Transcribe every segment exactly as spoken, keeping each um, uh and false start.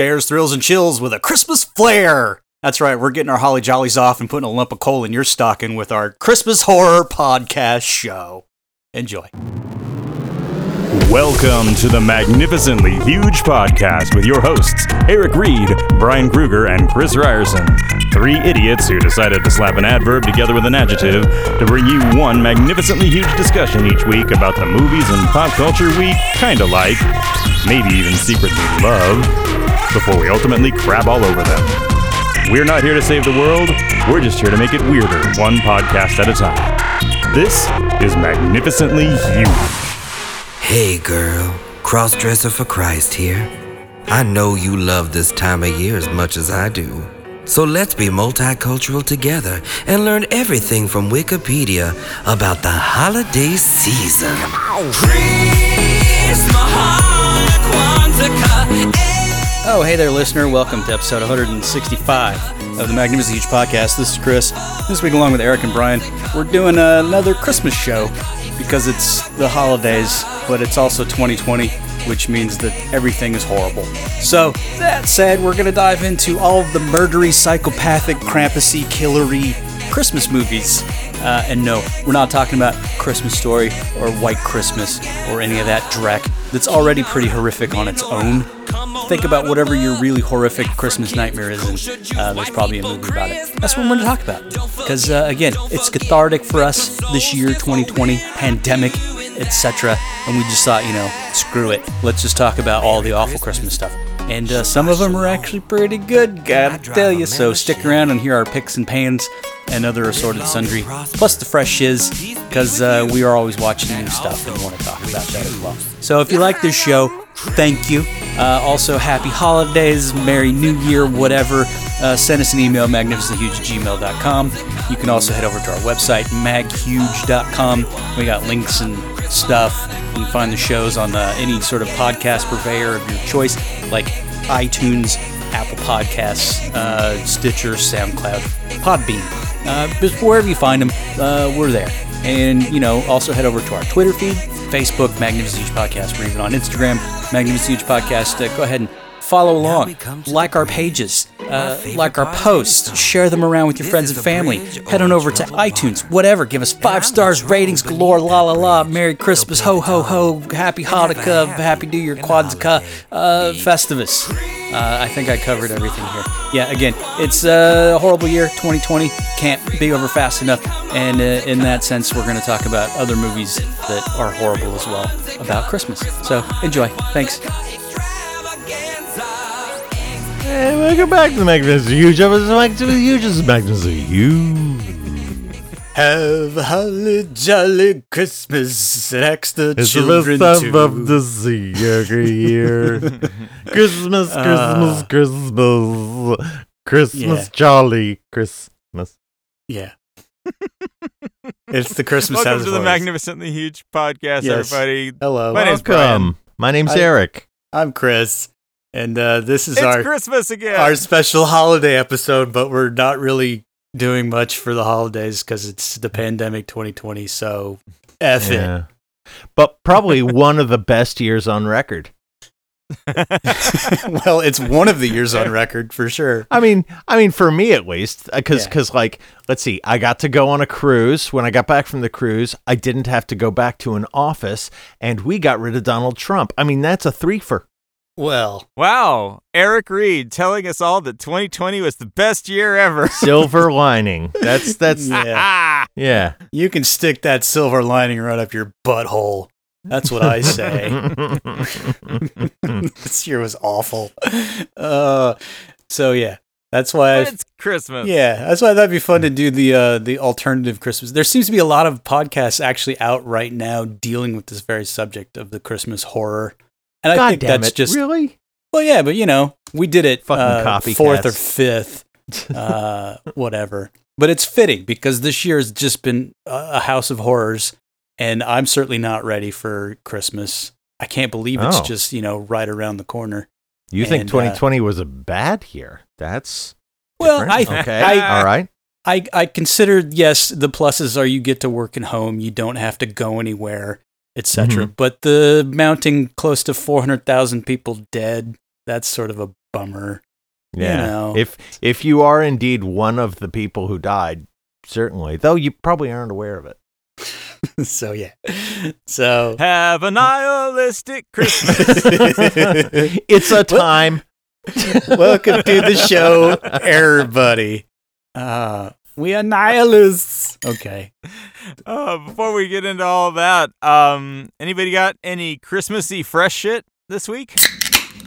scares, thrills, and chills with a Christmas flair. That's right, we're getting our holly jollies off and putting a lump of coal in your stocking with our Christmas horror podcast show. Enjoy. Welcome to the Magnificently Huge Podcast with your hosts, Eric Reed, Brian Kruger, and Chris Ryerson. Three idiots who decided to slap an adverb together with an adjective to bring you one magnificently huge discussion each week about the movies and pop culture we kinda like, maybe even secretly love, before we ultimately crap all over them. We're not here to save the world, we're just here to make it weirder, one podcast at a time. This is Magnificently Huge. Hey girl, cross-dresser for Christ here. I know you love this time of year as much as I do. So let's be multicultural together and learn everything from Wikipedia about the holiday season. Oh, hey there, listener. Welcome to episode one sixty-five of the Magnificent Huge Podcast. This is Chris. This week, along with Eric and Brian, we're doing another Christmas show. Because it's the holidays, but it's also twenty twenty, which means that everything is horrible. So, that said, we're going to dive into all of the murdery, psychopathic, Krampusy, killery Christmas movies. Uh, and no, we're not talking about Christmas Story or White Christmas or any of that dreck that's already pretty horrific on its own. Think about whatever your really horrific Christmas nightmare is, and uh, there's probably a movie about it. That's what we're going to talk about. Because, uh, again, it's cathartic for us this year, twenty twenty, pandemic, et cetera. And we just thought, you know, screw it. Let's just talk about all the awful Christmas stuff. And uh, some of them are actually pretty good, gotta tell you. So stick around and hear our picks and pans and other assorted sundry, plus the fresh shiz, because uh, we are always watching new stuff and want to talk about that as well. So if you like this show, thank you. Uh, also, happy holidays, Merry New Year, whatever. Uh, send us an email, magnificently huge at gmail dot com. You can also head over to our website, mag huge dot com. We got links and stuff. You can find the shows on uh, any sort of podcast purveyor of your choice, like iTunes, Apple Podcasts, uh, Stitcher, SoundCloud, Podbean. Uh, wherever you find them, uh, we're there. And, you know, also head over to our Twitter feed, Facebook, Magnificent Huge Podcast. We're even on Instagram, Magnificent Huge Podcast. Uh, go ahead and follow along. Like our pages. Uh, like our posts. Share them around with your friends and family. Head on over to iTunes. Whatever. Give us five stars, ratings galore, la la la. Merry Christmas. Ho ho ho. Happy Hanukkah. Happy New Year. Quadzka. Uh, Festivus. Uh, I think I covered everything here. Yeah, again, it's a horrible year, twenty twenty. Can't be over fast enough. And uh, in that sense, we're going to talk about other movies that are horrible as well about Christmas. So enjoy. Thanks. Hey, welcome back to the Magnificent Huge. Episode Magnificent Huge. This is Magnificent Huge. Have a holly jolly Christmas and ask the it's children the too. Of this year, year. Christmas, Christmas, uh, Christmas, Christmas, yeah. Jolly Christmas. Yeah. It's the Christmas. Welcome to the voice. Magnificently Huge Podcast, yes. Everybody. Hello. My welcome. Name's Brian. My name's I, Eric. I'm Chris. And uh, this is it's our Christmas again. Our special holiday episode, but we're not really doing much for the holidays because it's the pandemic twenty twenty, so F yeah. it. But probably one of the best years on record. Well, it's one of the years on record for sure. I mean, I mean, for me at least, because yeah. because like, let's see, I got to go on a cruise. When I got back from the cruise, I didn't have to go back to an office, and we got rid of Donald Trump. I mean, that's a threefer. Well, wow. Eric Reed telling us all that twenty twenty was the best year ever. Silver lining. That's, that's, yeah. yeah. You can stick that silver lining right up your butthole. That's what I say. This year was awful. Uh, so, yeah. That's why but it's I, Christmas. Yeah, that's why that'd be fun to do the uh, the alternative Christmas. There seems to be a lot of podcasts actually out right now dealing with this very subject of the Christmas horror. And I God think damn that's it. Just really well, yeah, but you know, we did it fucking uh, fourth or fifth, uh, whatever. But it's fitting because this year has just been a house of horrors, and I'm certainly not ready for Christmas. I can't believe it's oh. just you know right around the corner. You and, think twenty twenty uh, was a bad year? That's well, different. I okay, I, all right. I I considered yes, the pluses are you get to work at home, you don't have to go anywhere. Etc. Mm-hmm. But the mounting close to four hundred thousand people dead, that's sort of a bummer. Yeah. You know. If if you are indeed one of the people who died, certainly, though you probably aren't aware of it. So yeah. So have a nihilistic Christmas. It's a time. Welcome to the show, everybody. Uh we are nihilists. Okay. Uh before we get into all that, um anybody got any Christmassy fresh shit this week?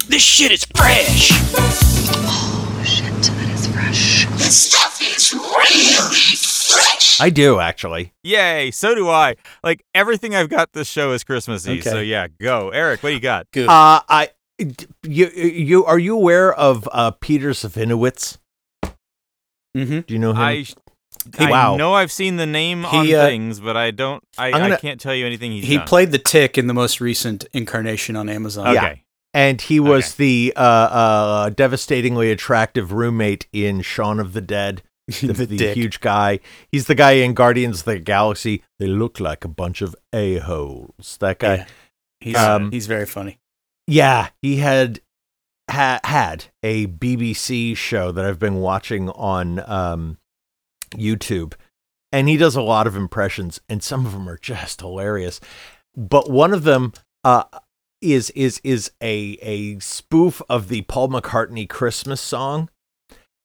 This shit is fresh. Oh, shit, that is fresh. This stuff is really fresh. I do, actually. Yay, so do I. Like, everything I've got this show is Christmassy, okay. So yeah, go. Eric, what do you got? Good. Uh, I, you, you, are you aware of uh, Peter Serafinowicz? Mm-hmm. Do you know him? I, I wow. know I've seen the name he, on uh, things, but I don't, I, gonna, I can't tell you anything he's he done. He played The Tick in the most recent incarnation on Amazon. Okay. Yeah. And he was okay. the uh, uh, devastatingly attractive roommate in Shaun of the Dead, the, the, the huge guy. He's the guy in Guardians of the Galaxy. They look like a bunch of a-holes. That guy. Yeah. He's, um, he's very funny. Yeah, he had ha- had a B B C show that I've been watching on um, YouTube, and he does a lot of impressions, and some of them are just hilarious. But one of them... Uh, is is is a a spoof of the Paul McCartney Christmas song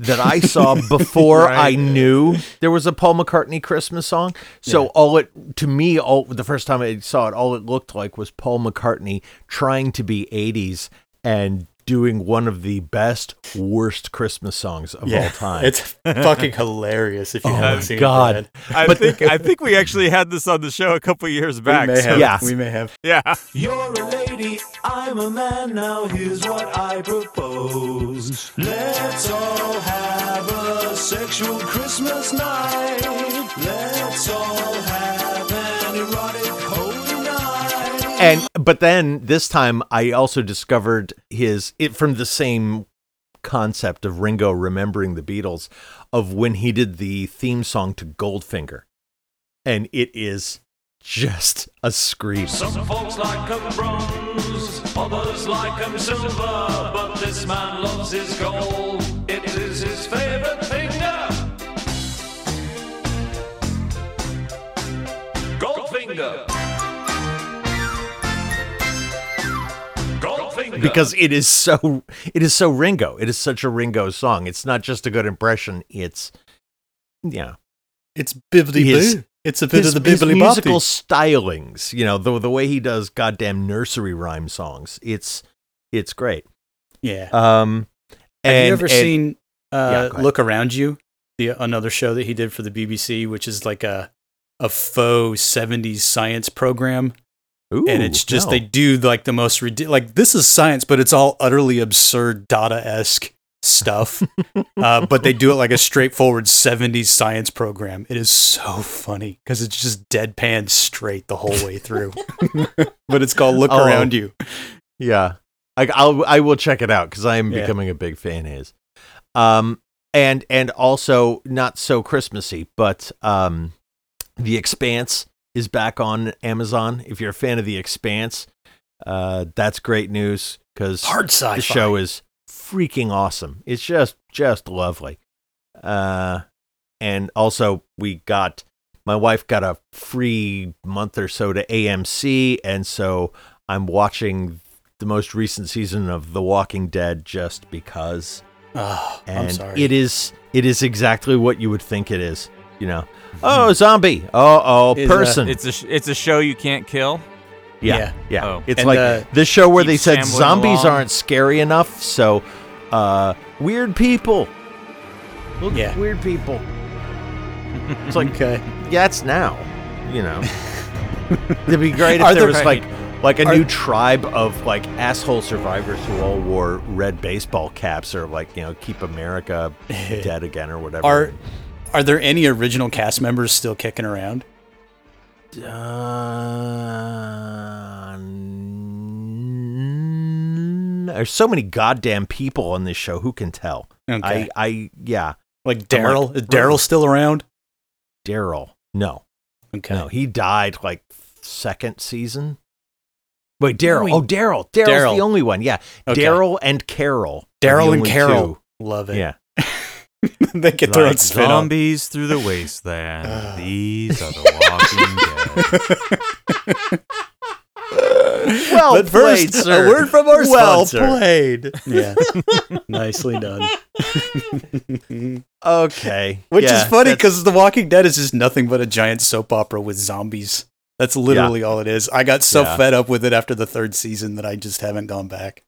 that I saw before right. I knew there was a Paul McCartney Christmas song. So yeah. all it to me all the first time I saw it, all it looked like was Paul McCartney trying to be eighties and doing one of the best, worst Christmas songs of yeah, all time. It's fucking hilarious if you oh haven't seen God. it. Oh, God. I think I think we actually had this on the show a couple of years back. We may so have. Yes. We may have. Yeah. You're a lady, I'm a man, now here's what I propose. Let's all have a sexual Christmas night. Let's all have an erotic And but then this time I also discovered his it from the same concept of Ringo remembering the Beatles, of when he did the theme song to Goldfinger, and it is just a scream. Some folks like 'em bronze, others like 'em silver, but this man loves his gold. It is his favorite finger. Goldfinger. Because it is so, it is so Ringo. It is such a Ringo song. It's not just a good impression. It's, yeah, it's bibbidi boo. It's a bit his, of the bibbidi bobbidi. Musical stylings, you know, the the way he does goddamn nursery rhyme songs. It's it's great. Yeah. Um, and, have you ever and, seen uh, yeah, Look Around You? The another show that he did for the B B C, which is like a a faux seventies science program. Ooh, and it's just no. they do like the most ridiculous. Like this is science, but it's all utterly absurd Dada-esque stuff. uh, but they do it like a straightforward seventies science program. It is so funny because it's just deadpan straight the whole way through. But it's called Look oh, Around You. Yeah, I, I'll I will check it out because I am yeah. becoming a big fan of his. Um, and and also not so Christmassy, but um, The Expanse is back on Amazon. If you're a fan of The Expanse, uh, that's great news because the show is freaking awesome. It's just just lovely. Uh, and also, we got my wife got a free month or so to A M C, and so I'm watching the most recent season of The Walking Dead just because. Oh, and I'm sorry. It is it is exactly what you would think it is. You know, oh zombie, oh oh person. A, it's a sh- it's a show you can't kill. Yeah, yeah. yeah. Oh. It's and like the, the show where they said zombies along. aren't scary enough, so uh, weird people. Look yeah. at weird people. It's like okay. yeah, it's now. You know, it'd be great if there, there was right? like like a Are, new tribe of like asshole survivors who all wore red baseball caps or like you know keep America dead again or whatever. Are, Are there any original cast members still kicking around? Uh, there's so many goddamn people on this show. Who can tell? Okay. I, I yeah. Like Daryl? Like, is Daryl still around? Daryl. No. Okay. No, he died like second season. Wait, Daryl. Oh, Daryl. Daryl's the only one. Yeah. Okay. Daryl and Carol. Daryl and Carol. Two. Love it. Yeah. They get their own spin on. Zombies through the wasteland. Uh. These are the Walking Dead. Well but played, first, sir. A word from our well sponsor. Well played. Yeah. Nicely done. Okay. Which yeah, is funny because The Walking Dead is just nothing but a giant soap opera with zombies. That's literally yeah. all it is. I got so yeah. fed up with it after the third season that I just haven't gone back.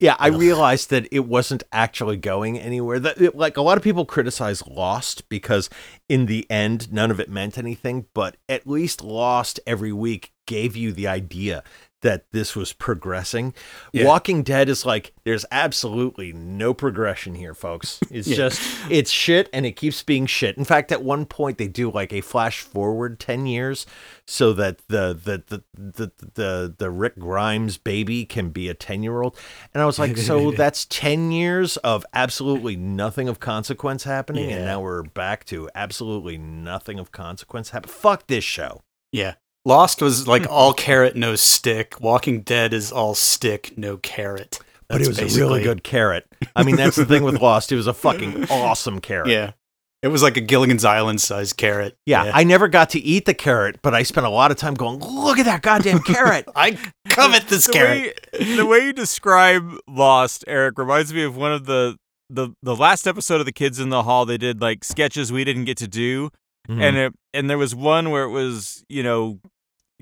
Yeah, I Ugh. realized that it wasn't actually going anywhere. That it, like a lot of people criticize Lost because in the end, none of it meant anything. But at least Lost every week gave you the idea that this was progressing. Yeah. Walking Dead is like, there's absolutely no progression here, folks. It's yeah. just, it's shit and it keeps being shit. In fact, at one point they do like a flash forward ten years so that the, the, the, the, the, the Rick Grimes baby can be a ten year old. And I was like, so that's ten years of absolutely nothing of consequence happening. Yeah. And now we're back to absolutely nothing of consequence happening. Fuck this show. Yeah. Lost was like all carrot, no stick. Walking Dead is all stick, no carrot. That's but it was basically a really good carrot. I mean, that's the thing with Lost. It was a fucking awesome carrot. Yeah. It was like a Gilligan's Island-sized carrot. Yeah, yeah. I never got to eat the carrot, but I spent a lot of time going, look at that goddamn carrot. I covet this the carrot. Way, the way you describe Lost, Eric, reminds me of one of the, the, the last episode of the Kids in the Hall. They did like sketches we didn't get to do. Mm-hmm. And it, and there was one where it was, you know,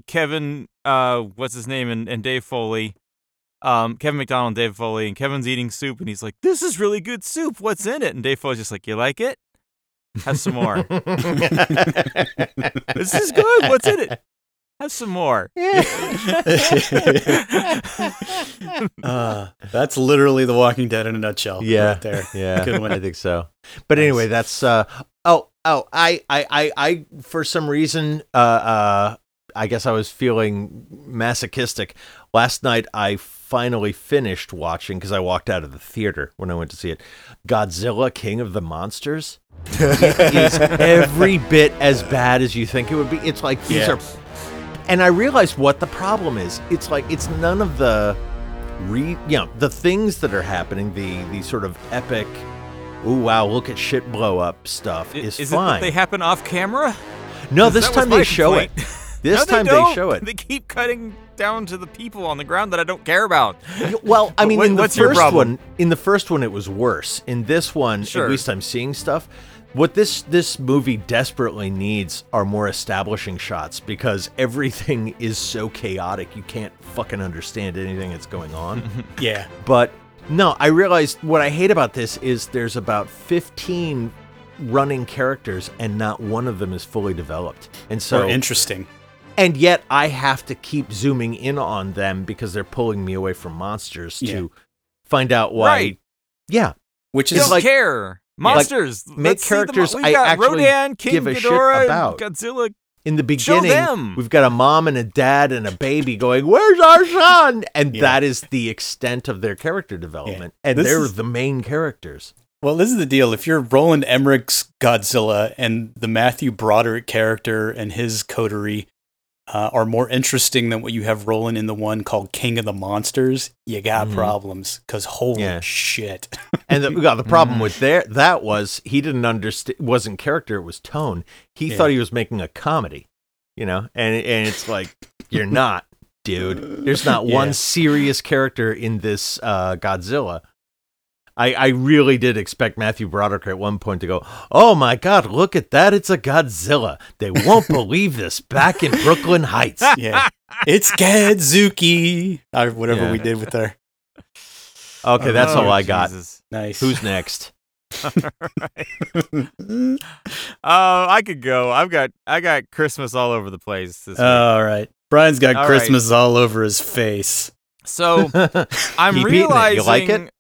Kevin, uh, what's his name, and, and Dave Foley, um, Kevin McDonald, and Dave Foley, and Kevin's eating soup, and he's like, "This is really good soup. What's in it?" And Dave Foley's just like, "You like it? Have some more. This is good. What's in it? Have some more." uh, that's literally The Walking Dead in a nutshell. Yeah, right there. Yeah, good one. I think so. But nice. Anyway, that's uh, oh oh I I I, I for some reason uh uh. I guess I was feeling masochistic. Last night, I finally finished watching, because I walked out of the theater when I went to see it, Godzilla, King of the Monsters. It is every bit as bad as you think it would be. It's like, these yeah. are... And I realized what the problem is. It's like, it's none of the, re, you know, the things that are happening, the, the sort of epic, ooh, wow, look at shit blow up stuff it, is, is fine. Is it that they happen off camera? No, this time they show it. This no, they time don't. They show it. They keep cutting down to the people on the ground that I don't care about. Well, I mean, what, in the first one, in the first one, it was worse. In this one, sure. at least I'm seeing stuff. What this this movie desperately needs are more establishing shots, because everything is so chaotic. You can't fucking understand anything that's going on. Yeah. But no, I realized what I hate about this is there's about fifteen running characters and not one of them is fully developed. And so or interesting. And yet I have to keep zooming in on them because they're pulling me away from monsters yeah. to find out why. Right. Yeah. Which is don't like, care. Monsters. Like, make characters mo- I actually Rodan, King give a Ghidorah, shit about. Godzilla. In the beginning, we've got a mom and a dad and a baby going, "Where's our son?" And yeah. that is the extent of their character development. Yeah. And this they're is- the main characters. Well, this is the deal. If you're Roland Emmerich's Godzilla and the Matthew Broderick character and his coterie Uh, are more interesting than what you have rolling in the one called King of the Monsters, you got mm-hmm. problems, because holy yeah. shit. And the, the problem with there, that was he didn't understand, wasn't character, it was tone. He yeah. thought he was making a comedy, you know, and and it's like, you're not, dude. There's not yeah. one serious character in this uh, Godzilla. I, I really did expect Matthew Broderick at one point to go, "Oh my God, look at that. It's a Godzilla. They won't believe this back in Brooklyn Heights." Yeah. It's Gadzuki. Or whatever yeah. we did with her. Okay, oh, that's all I got. Jesus. Nice. Who's next? All right. uh, I could go. I've got I got Christmas all over the place this week. All right. Brian's got all Christmas right. all over his face. So I'm Keep realizing. You like it?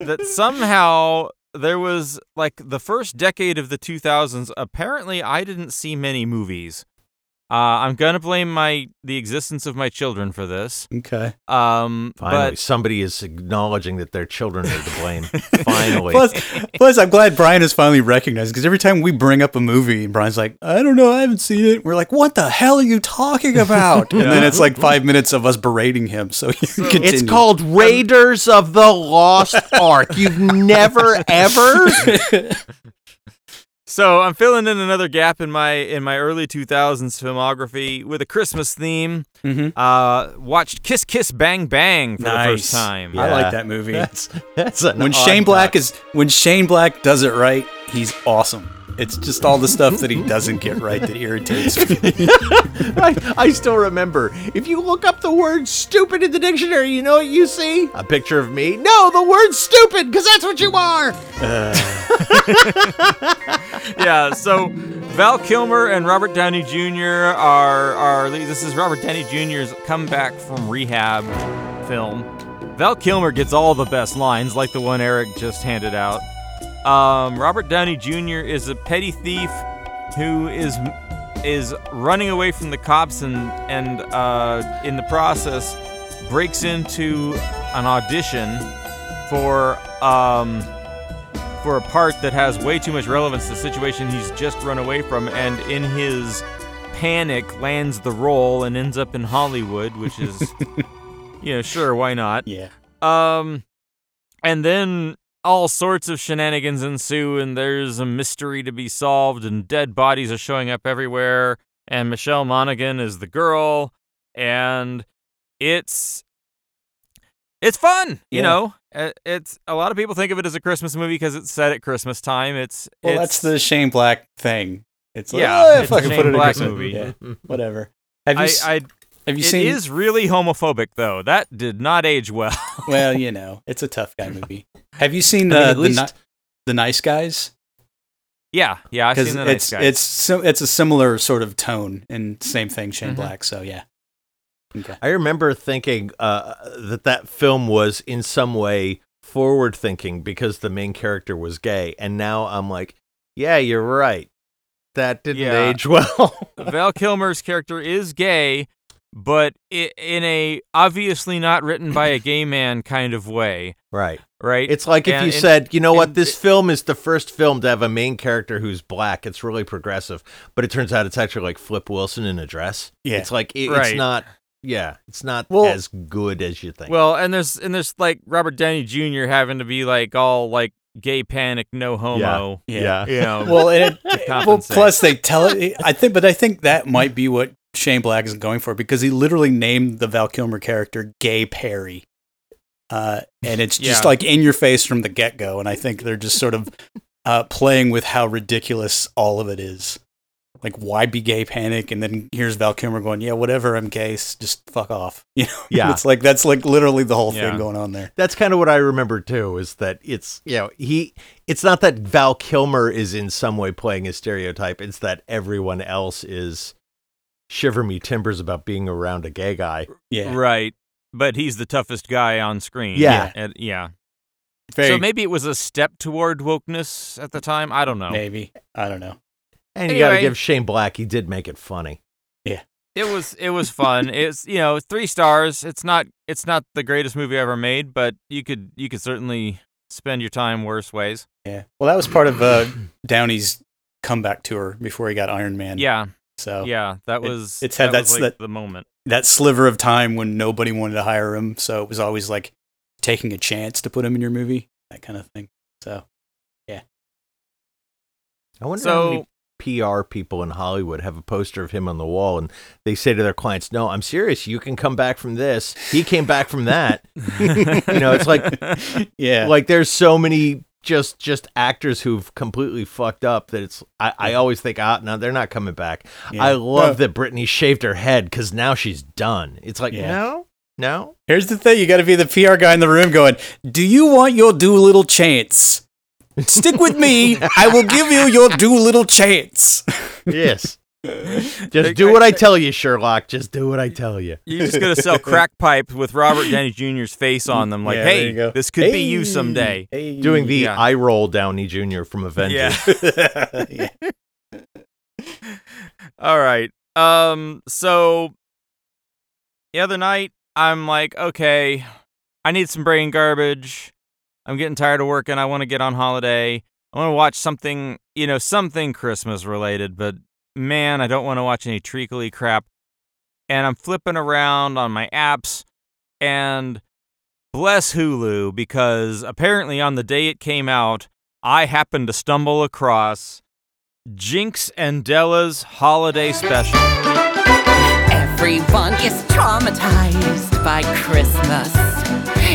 That somehow there was, like, the first decade of the two thousands, apparently I didn't see many movies. Uh, I'm gonna blame my the existence of my children for this. Okay. Um, Finally, but... somebody is acknowledging that their children are to blame. Finally. Plus, plus, I'm glad Brian is finally recognized, because every time we bring up a movie, and Brian's like, "I don't know, I haven't seen it." We're like, "What the hell are you talking about?" And yeah. then it's like five minutes of us berating him. So, so it's called Raiders of the Lost Ark. You've never ever. So I'm filling in another gap in my in my early two thousands filmography with a Christmas theme. Mm-hmm. Uh, watched Kiss Kiss Bang Bang for nice. the first time. Yeah. I like that movie. That's, that's an when Shane Black is when Shane Black does it right, he's awesome. It's just all the stuff that he doesn't get right that irritates me. I, I still remember. If you look up the word stupid in the dictionary, you know what you see? A picture of me? No, the word stupid, because that's what you are! Uh. Yeah, so Val Kilmer and Robert Downey Junior are, are... This is Robert Downey Junior's comeback from rehab film. Val Kilmer gets all the best lines, like the one Eric just handed out. Um, Robert Downey Junior is a petty thief who is is running away from the cops and and uh, in the process breaks into an audition for um, for a part that has way too much relevance to the situation he's just run away from, and in his panic lands the role and ends up in Hollywood, which is you know sure why not yeah um and then. All sorts of shenanigans ensue, and there's a mystery to be solved, and dead bodies are showing up everywhere, and Michelle Monaghan is the girl, and it's it's fun, you yeah. know? It's a lot of people think of it as a Christmas movie because it's set at Christmas time. It's Well, it's, that's the Shane Black thing. It's like, yeah, oh, it's I fucking a Shane put it Black in a movie. Yeah, whatever. Have you I, s- I, Have you it seen... is really homophobic, though. That did not age well. Well, you know, it's a tough guy movie. Have you seen uh, I mean, the least... ni- the Nice Guys? Yeah, yeah, I've seen the Nice Guys. It's so it's a similar sort of tone and same thing, Shane mm-hmm. Black. So yeah, okay. I remember thinking uh, that that film was in some way forward thinking because the main character was gay, and now I'm like, yeah, you're right. That didn't yeah. age well. Val Kilmer's character is gay. But in a obviously not written by a gay man kind of way. Right. Right. It's like if and, you and, said, you know what, this it, film is the first film to have a main character who's black. It's really progressive. But it turns out it's actually like Flip Wilson in a dress. Yeah. It's like, it, right. it's not, yeah, it's not well, as good as you think. Well, and there's, and there's like Robert Downey Junior having to be like all like, gay panic, no homo. Yeah. yeah. You know, well, and it, well, plus they tell it, I think, but I think that might be what Shane Black is going for, because he literally named the Val Kilmer character Gay Perry. Uh, and it's just yeah. like in your face from the get-go. And I think they're just sort of uh, playing with how ridiculous all of it is. Like, why be gay panic? And then here's Val Kilmer going, yeah, whatever, I'm gay, just fuck off. You know? Yeah. It's like, that's like literally the whole yeah. thing going on there. That's kind of what I remember too, is that it's, you know, he, it's not that Val Kilmer is in some way playing a stereotype. It's that everyone else is shiver me timbers about being around a gay guy. Yeah. Right. But he's the toughest guy on screen. Yeah. Yeah. yeah. Very... So maybe it was a step toward wokeness at the time. I don't know. Maybe. I don't know. And anyway, you got to give Shane Black, he did make it funny. Yeah. It was it was fun. It's, you know, three stars. It's not it's not the greatest movie ever made, but you could you could certainly spend your time worse ways. Yeah. Well, that was part of uh, Downey's comeback tour before he got Iron Man. Yeah. So Yeah, that was it, it's had that, that, was like that the moment. That sliver of time when nobody wanted to hire him, so it was always like taking a chance to put him in your movie, that kind of thing. So, yeah. I wonder so, how many P R people in Hollywood have a poster of him on the wall, and they say to their clients, "No, I'm serious. You can come back from this. He came back from that." You know, it's like, yeah, like there's so many just just actors who've completely fucked up that it's. I, I always think, ah, no, they're not coming back. Yeah. I love no. that Britney shaved her head because now she's done. It's like, yeah. no, no. Here's the thing: you got to be the P R guy in the room going, "Do you want your Doolittle chance? Stick with me. I will give you your Doolittle chance." Yes. Just do what I tell you, Sherlock. Just do what I tell you. You're just going to sell crack pipes with Robert Downey Junior's face on them. Like, yeah, hey, this could hey, be you someday. Hey. Doing the yeah. eye roll Downey Junior from Avengers. Yeah. yeah. All right. Um, so the other night, I'm like, okay, I need some brain garbage. I'm getting tired of working. I want to get on holiday. I want to watch something, you know, something Christmas related, but man, I don't want to watch any treacly crap. And I'm flipping around on my apps, and bless Hulu, because apparently on the day it came out, I happened to stumble across Jinx and Della's Holiday Special. Everyone is traumatized by Christmas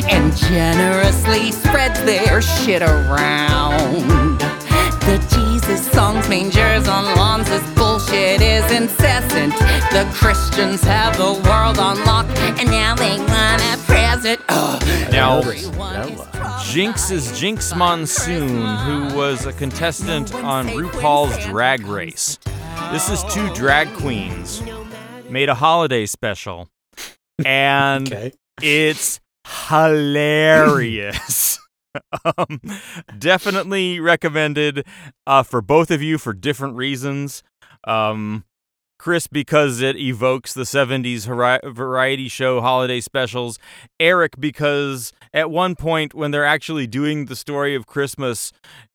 and generously spreads their shit around. The Jesus songs, mangers on lawns, this bullshit is incessant. The Christians have the world on lock, and now they want a present. Ugh. Now, Jinx is Jinx Monsoon, who was a contestant on RuPaul's Drag Race. This is two drag queens made a holiday special, and okay. It's hilarious. Um, definitely recommended uh, for both of you for different reasons. Um, Chris, because it evokes the seventies variety show holiday specials. Eric, because at one point when they're actually doing the story of Christmas,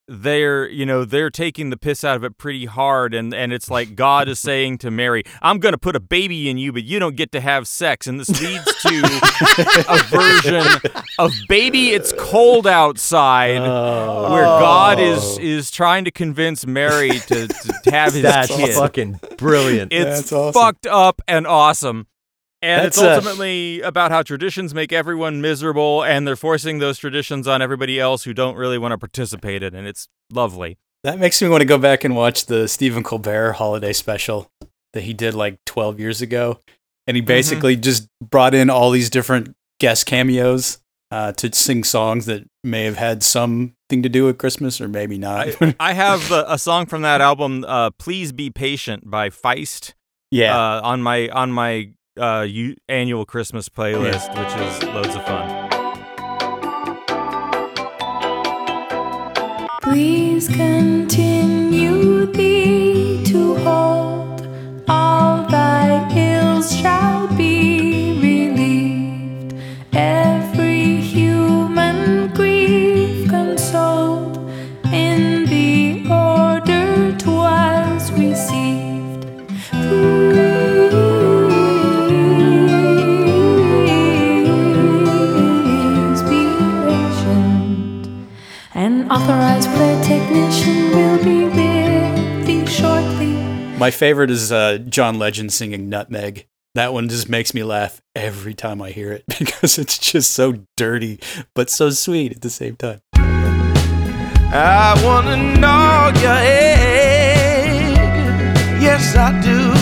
they're, you know, they're taking the piss out of it pretty hard, and, and it's like God is saying to Mary, I'm going to put a baby in you, but you don't get to have sex, and this leads to a version of Baby It's Cold Outside, oh. where God is is trying to convince Mary to, to have his That's kid. That's fucking brilliant. It's That's awesome. Fucked up and awesome. And That's it's ultimately a... about how traditions make everyone miserable, and they're forcing those traditions on everybody else who don't really want to participate in it. It's lovely. That makes me want to go back and watch the Stephen Colbert holiday special that he did like twelve years ago. And he basically mm-hmm. just brought in all these different guest cameos uh, to sing songs that may have had something to do with Christmas or maybe not. I, I have a, a song from that album, uh, Please Be Patient by Feist. Yeah. Uh, on my... On my Uh, you, annual Christmas playlist, yeah. which is loads of fun. Please continue thee to hold, all thy ills shall be relieved, every human grief consoled, in the order 'twas received. Please authorized play technician will be with thee shortly. My favorite is uh, John Legend singing Nutmeg. That one just makes me laugh every time I hear it because it's just so dirty, but so sweet at the same time. I want to know your age. Yes, I do.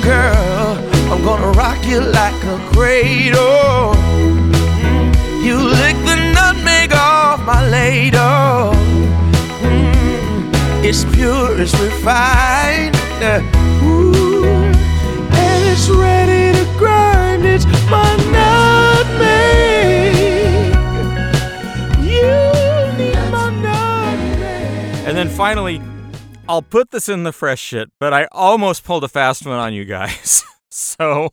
Girl, I'm going to rock you like a cradle. You lick the nutmeg off my ladle, mm, it's pure, it's refined, ooh, and it's ready to grind. It's my nutmeg. You need my nutmeg. And then finally, I'll put this in the fresh shit, but I almost pulled a fast one on you guys. So,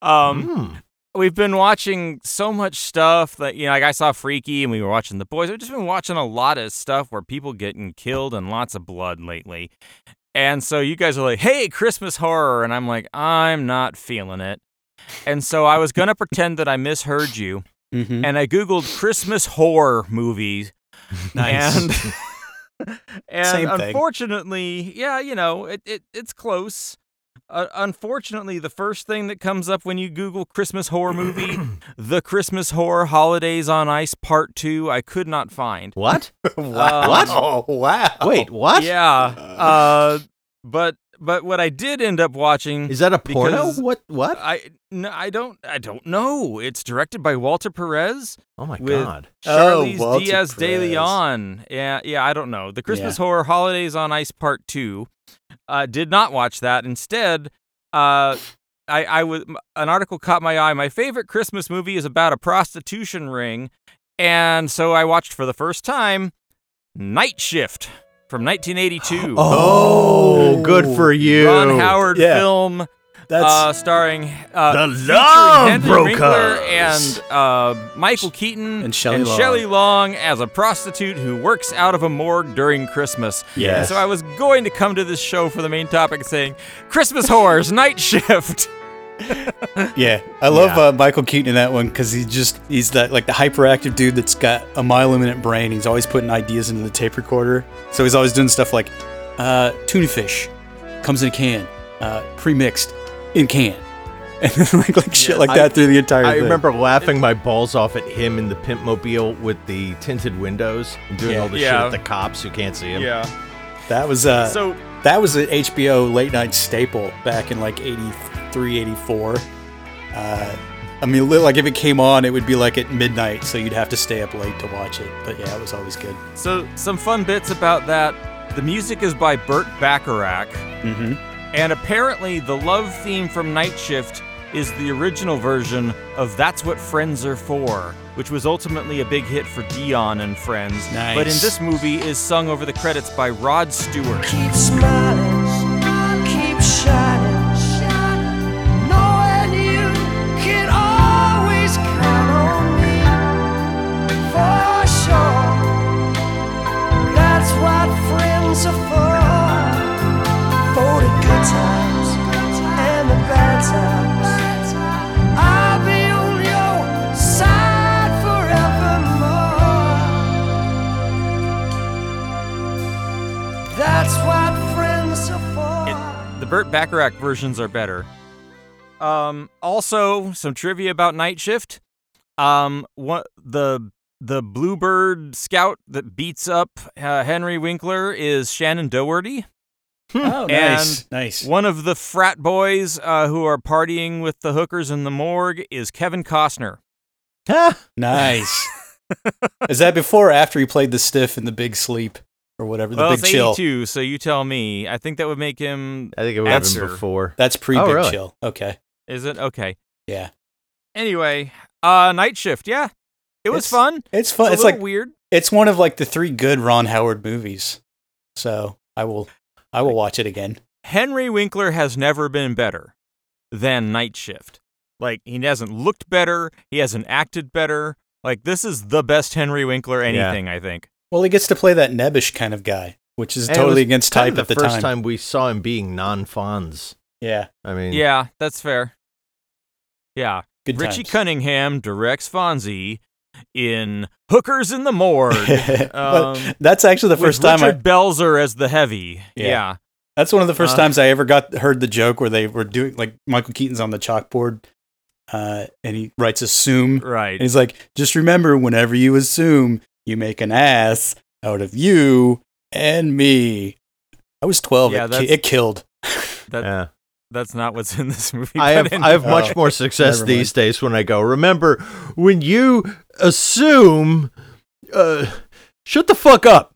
um. Mm. We've been watching so much stuff that, you know, like I saw Freaky and we were watching The Boys. We've just been watching a lot of stuff where people getting killed and lots of blood lately. And so you guys are like, hey, Christmas horror. And I'm like, I'm not feeling it. And so I was going to pretend that I misheard you. Mm-hmm. And I Googled Christmas horror movies. Nice. And, and Same thing. Unfortunately, yeah, you know, it, it it's close. Uh, unfortunately, the first thing that comes up when you Google Christmas horror movie, The Christmas Horror Holidays on Ice Part two, I could not find. What? Wow. Um, what? Oh, wow. Wait, what? Yeah. Uh, but but what I did end up watching is that a porno? What? What? I no, I don't I don't know. It's directed by Walter Perez. Oh my with God. Charlize oh, Diaz De Leon. Yeah, yeah. I don't know. The Christmas yeah. Horror Holidays on Ice Part two. Uh, did not watch that. Instead, uh, I, I was an article caught my eye. My favorite Christmas movie is about a prostitution ring, and so I watched for the first time Night Shift from nineteen eighty-two. Oh, oh, good for you. Ron Howard yeah. film. That's uh, starring uh, the Love Brokers and uh, Michael Keaton and Shelley and Long. Shelley Long as a prostitute who works out of a morgue during Christmas. Yes. And so I was going to come to this show for the main topic saying Christmas Horrors, Night Shift. yeah, I love yeah. Uh, Michael Keaton in that one because he just he's that like the hyperactive dude that's got a mile a minute brain. He's always putting ideas into the tape recorder, so he's always doing stuff like uh, tuna fish comes in a can, uh, pre-mixed. In can. And then like, like yeah, shit like that I, through the entire I thing. I remember laughing my balls off at him in the Pimpmobile with the tinted windows and doing yeah, all the yeah. shit with the cops who can't see him. Yeah. That was uh so, that was an H B O late night staple back in like eighty-three, eighty-four. Uh I mean like if it came on it would be like at midnight, so you'd have to stay up late to watch it. But yeah, it was always good. So some fun bits about that. The music is by Burt Bacharach. Mm-hmm. And apparently the love theme from Night Shift is the original version of That's What Friends Are For, which was ultimately a big hit for Dion and Friends. Nice. But in this movie is sung over the credits by Rod Stewart. Keep smiling, keep shining, shining, knowing you can always count on me, for sure, that's what friends are for. Times and the bad times, I'll be on your side forevermore. That's what friends are for. It, the Burt Bacharach versions are better. Um, also, some trivia about Night Shift. Um, what the the Bluebird Scout that beats up uh, Henry Winkler is Shannon Doherty. Oh, nice. And nice. One of the frat boys uh, who are partying with the hookers in the morgue is Kevin Costner. Ah, nice. Is that before or after he played the stiff in The Big Sleep or whatever? The well, Big it's Chill. eighty-two, so you tell me. I think that would make him. I think it would have been before. That's pre Big oh, really? Chill. Okay. Is it? Okay. Yeah. Anyway, uh, Night Shift. Yeah. It was it's, fun. It's fun. It's, it's like weird. It's one of like the three good Ron Howard movies. So I will. I will watch it again. Henry Winkler has never been better than Night Shift. Like, he hasn't looked better. He hasn't acted better. Like, this is the best Henry Winkler anything, yeah. I think. Well, he gets to play that nebbish kind of guy, which is and totally against type at the time. The first time we saw him being non-Fonz. Yeah. I mean. Yeah, that's fair. Yeah. Good Richie times. Cunningham directs Fonzie in Hookers in the Morgue. Um, that's actually the first time Richard I... Belzer as the heavy. Yeah. yeah. That's one of the first uh, times I ever got heard the joke where they were doing, like, Michael Keaton's on the chalkboard, uh, and he writes assume. Right. And he's like, just remember, whenever you assume, you make an ass out of you and me. I was twelve. Yeah, it, it killed. That, yeah. That's not what's in this movie. I have, I have oh, much more success these days when I go, remember, when you assume, uh, shut the fuck up.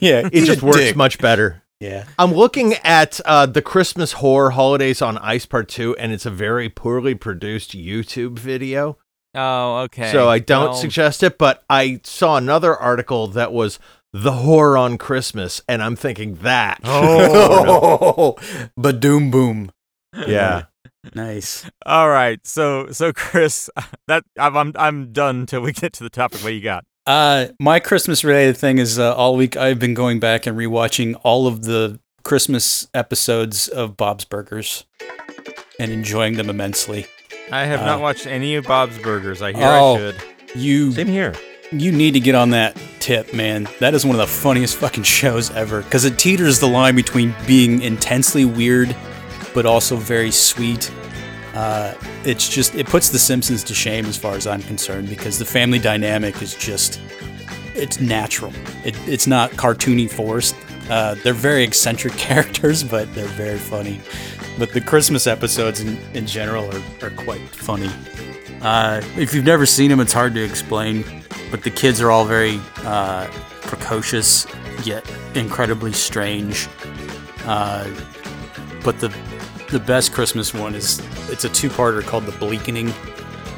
yeah, it just works dick. Much better. Yeah. I'm looking at uh, the Christmas Horror Holidays on Ice Part two, and it's a very poorly produced YouTube video. Oh, okay. So I don't well, suggest it, but I saw another article that was The Horror on Christmas, and I'm thinking that. Oh, no. Badoom boom. Yeah. Nice. All right. So, so Chris, that I'm I'm, I'm done till we get to the topic. What you got? Uh, my Christmas related thing is uh, all week I've been going back and rewatching all of the Christmas episodes of Bob's Burgers and enjoying them immensely. I have uh, not watched any of Bob's Burgers. I hear oh, I should. You same here. You need to get on that tip, man. That is one of the funniest fucking shows ever because it teeters the line between being intensely weird but also very sweet. Uh, it's just, it puts The Simpsons to shame as far as I'm concerned because the family dynamic is just, it's natural. It, it's not cartoony forced. Uh, they're very eccentric characters, but they're very funny. But the Christmas episodes in, in general are, are quite funny. Uh, if you've never seen them, it's hard to explain. But the kids are all very uh, precocious, yet incredibly strange. Uh, but the the best Christmas one is it's a two-parter called The Bleakening,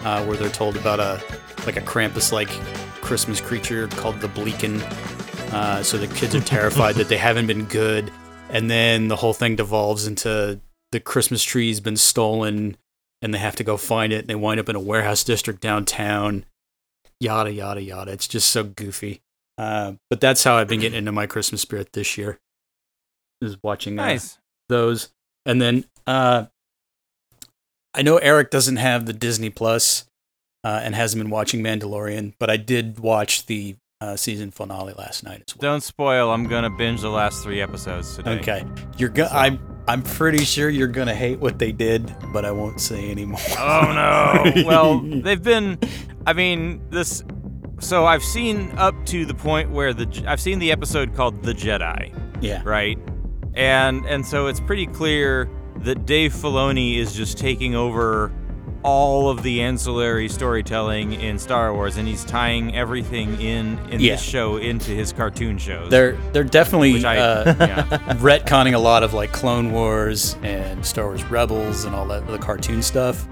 uh, where they're told about a like a Krampus-like Christmas creature called the Bleaken, Uh, so the kids are terrified that they haven't been good. And then the whole thing devolves into the Christmas tree's been stolen and they have to go find it. And they wind up in a warehouse district downtown. Yada, yada, yada. It's just so goofy. Uh, but that's how I've been getting into my Christmas spirit this year. Is watching uh, nice. those. And then uh, I know Eric doesn't have the Disney Plus uh, and hasn't been watching Mandalorian, but I did watch the Uh, season finale last night as well. Don't spoil. I'm gonna binge the last three episodes today. Okay, you're gonna. So. I'm. I'm pretty sure you're gonna hate what they did, but I won't say anymore. Oh no. Well, they've been. I mean, this. So I've seen up to the point where the. I've seen the episode called The Jedi. Yeah. Right. And and so it's pretty clear that Dave Filoni is just taking over all of the ancillary storytelling in Star Wars, and he's tying everything in in yeah. this show into his cartoon shows. They're they're definitely I, uh, yeah. retconning a lot of like Clone Wars and Star Wars Rebels and all that the cartoon stuff,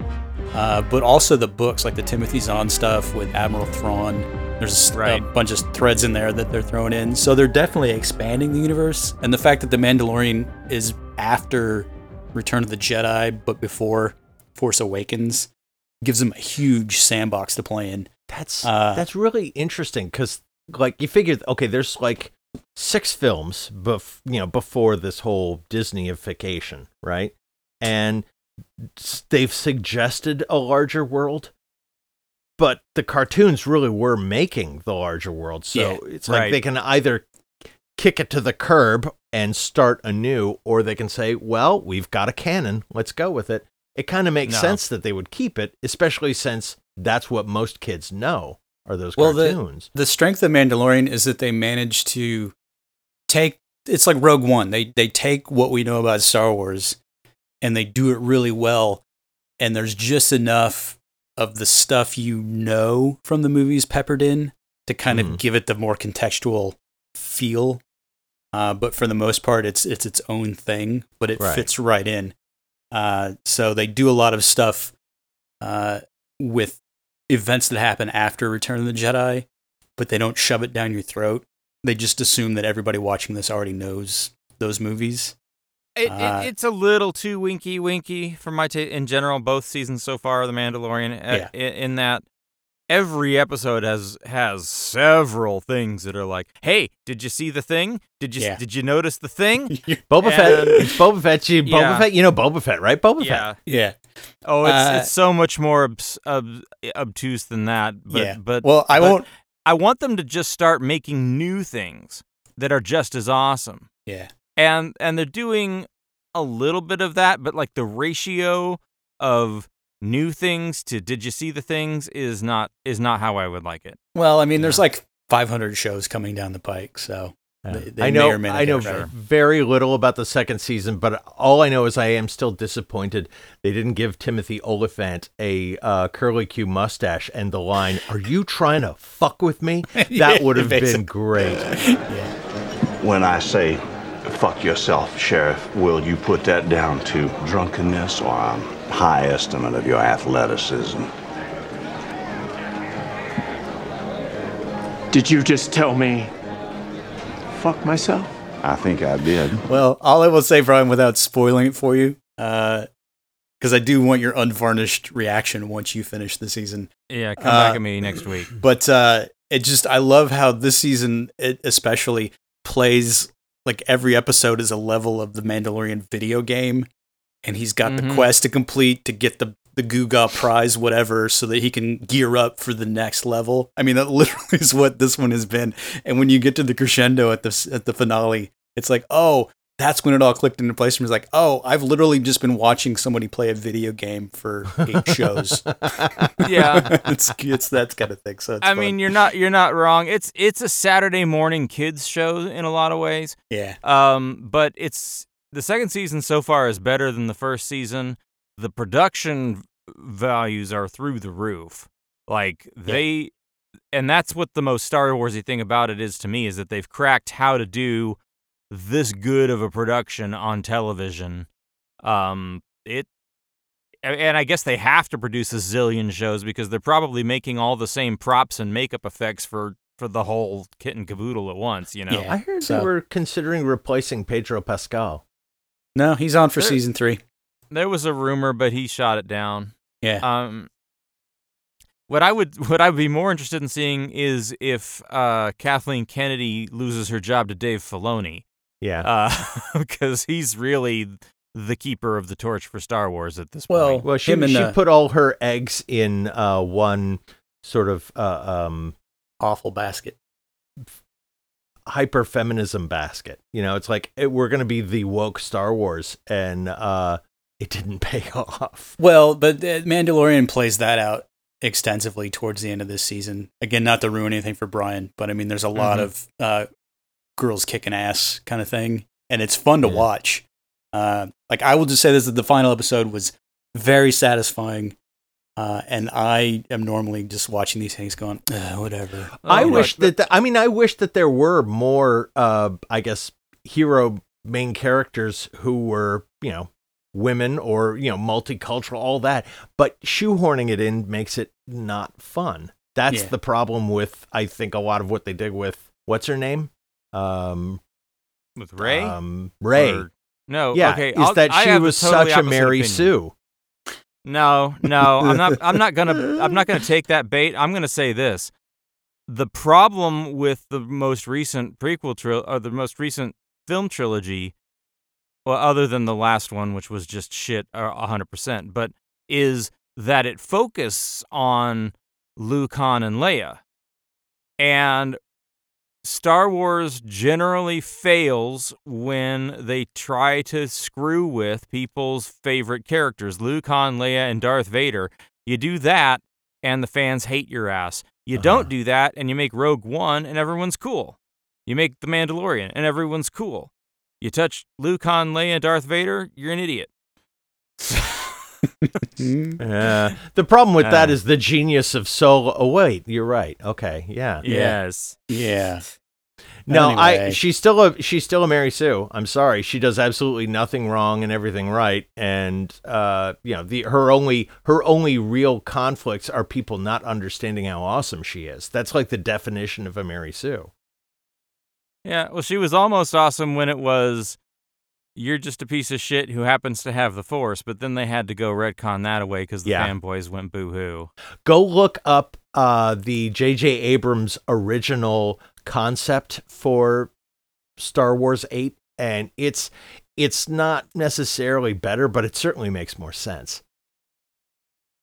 uh, but also the books like the Timothy Zahn stuff with Admiral Thrawn. There's right. a bunch of threads in there that they're throwing in, so they're definitely expanding the universe. And the fact that the Mandalorian is after Return of the Jedi, but before Force Awakens, gives them a huge sandbox to play in. That's uh, that's really interesting because, like, you figure, okay, there's like six films, bef- you know, before this whole Disneyification, right? And they've suggested a larger world, but the cartoons really were making the larger world. So yeah, it's like right. they can either kick it to the curb and start anew, or they can say, well, we've got a canon, let's go with it. It kind of makes no. sense that they would keep it, especially since that's what most kids know are those well, cartoons. The, the strength of Mandalorian is that they managed to take, it's like Rogue One. They they take what we know about Star Wars and they do it really well. And there's just enough of the stuff you know from the movies peppered in to kind mm. of give it the more contextual feel. Uh, but for the most part, it's it's its own thing, but it right. fits right in. Uh, so they do a lot of stuff uh, with events that happen after Return of the Jedi, but they don't shove it down your throat. They just assume that everybody watching this already knows those movies. It, uh, it, it's a little too winky-winky for my taste. In general, both seasons so far of The Mandalorian, yeah. a, in that every episode has has several things that are like, "Hey, did you see the thing? Did you yeah. did you notice the thing?" Boba and, Fett, it's Boba Fett. You, Boba yeah. Fett, you know Boba Fett, right? Boba yeah. Fett. Yeah. Oh, it's uh, it's so much more obs- ob- obtuse than that. But, yeah. But well, I but won't. I want them to just start making new things that are just as awesome. Yeah. And and they're doing a little bit of that, but like the ratio of new things to did you see the things is not is not how I would like it. Well, I mean, there's yeah. like five hundred shows coming down the pike, so yeah. they, they I know may or may not I know sure. very little about the second season, but all I know is I am still disappointed they didn't give Timothy Olyphant a uh, curly-Q mustache and the line, "Are you trying to fuck with me?" That would have been great. yeah. When I say fuck yourself, Sheriff, will you put that down to drunkenness or a high estimate of your athleticism? Did you just tell me fuck myself? I think I did. Well, all I will say, Brian, without spoiling it for you, uh, because I do want your unvarnished reaction once you finish the season. Yeah, come uh, back at me next week. But uh, it just, I love how this season it especially plays like every episode is a level of the Mandalorian video game, and he's got mm-hmm. the quest to complete to get the, the Guga prize, whatever, so that he can gear up for the next level. I mean, that literally is what this one has been. And when you get to the crescendo at the, at the finale, it's like, oh, that's when it all clicked into place. And it's like, oh, I've literally just been watching somebody play a video game for eight shows. yeah. it's, it's that kind of thing. So it's I fun. mean, you're not, you're not wrong. It's, it's a Saturday morning kids show in a lot of ways. Yeah. Um, but it's, the second season so far is better than the first season. The production values are through the roof. Like they, yeah. and that's what the most Star Warsy thing about it is to me, is that they've cracked how to do this good of a production on television. Um, it, and I guess they have to produce a zillion shows because they're probably making all the same props and makeup effects for for the whole kit and caboodle at once, you know? Yeah, I heard so. They were considering replacing Pedro Pascal. No, he's on for there, season three. There was a rumor, but he shot it down. Yeah. Um, what I would what I would be more interested in seeing is if uh, Kathleen Kennedy loses her job to Dave Filoni. Yeah. Because uh, he's really the keeper of the torch for Star Wars at this well, point. Well, she, she the... put all her eggs in uh, one sort of... Uh, um, awful basket. Hyper-feminism basket. You know, it's like, it, we're going to be the woke Star Wars, and uh, it didn't pay off. Well, but uh, Mandalorian plays that out extensively towards the end of this season. Again, not to ruin anything for Brian, but I mean, there's a lot mm-hmm. of uh, girls kicking ass kind of thing, and it's fun to yeah. watch. Uh, like, I will just say this, that the final episode was very satisfying. Uh, and I am normally just watching these things going, whatever. Oh, I wish that, the, I mean, I wish that there were more, uh, I guess, hero main characters who were, you know, women or, you know, multicultural, all that. But shoehorning it in makes it not fun. That's yeah. the problem with, I think, a lot of what they did with, what's her name? Um, with Ray? Um, Ray. Or, no, yeah, okay. Is I'll, that she was totally such a Mary opinion. Sue. No, no, I'm not. I'm not gonna. I'm not gonna take that bait. I'm gonna say this: the problem with the most recent prequel tri- or the most recent film trilogy, well, other than the last one, which was just shit, one hundred percent, but is that it focuses on Luke, Han, and Leia, and Star Wars generally fails when they try to screw with people's favorite characters, Luke, Han, Leia, and Darth Vader. You do that, and the fans hate your ass. You uh-huh. don't do that, and you make Rogue One, and everyone's cool. You make The Mandalorian, and everyone's cool. You touch Luke, Han, Leia, and Darth Vader, you're an idiot. uh, the problem with uh, that is the genius of Solo. Oh wait, you're right. Okay, yeah. Yes. Yeah. No, anyway. I. She's still a. She's still a Mary Sue. I'm sorry. She does absolutely nothing wrong and everything right. And uh, you know, the her only her only real conflicts are people not understanding how awesome she is. That's like the definition of a Mary Sue. Yeah. Well, she was almost awesome when it was, you're just a piece of shit who happens to have the Force, but then they had to go retcon that away because the yeah. fanboys went boo-hoo. Go look up uh, the J J Abrams original concept for Star Wars eight, and it's it's not necessarily better, but it certainly makes more sense.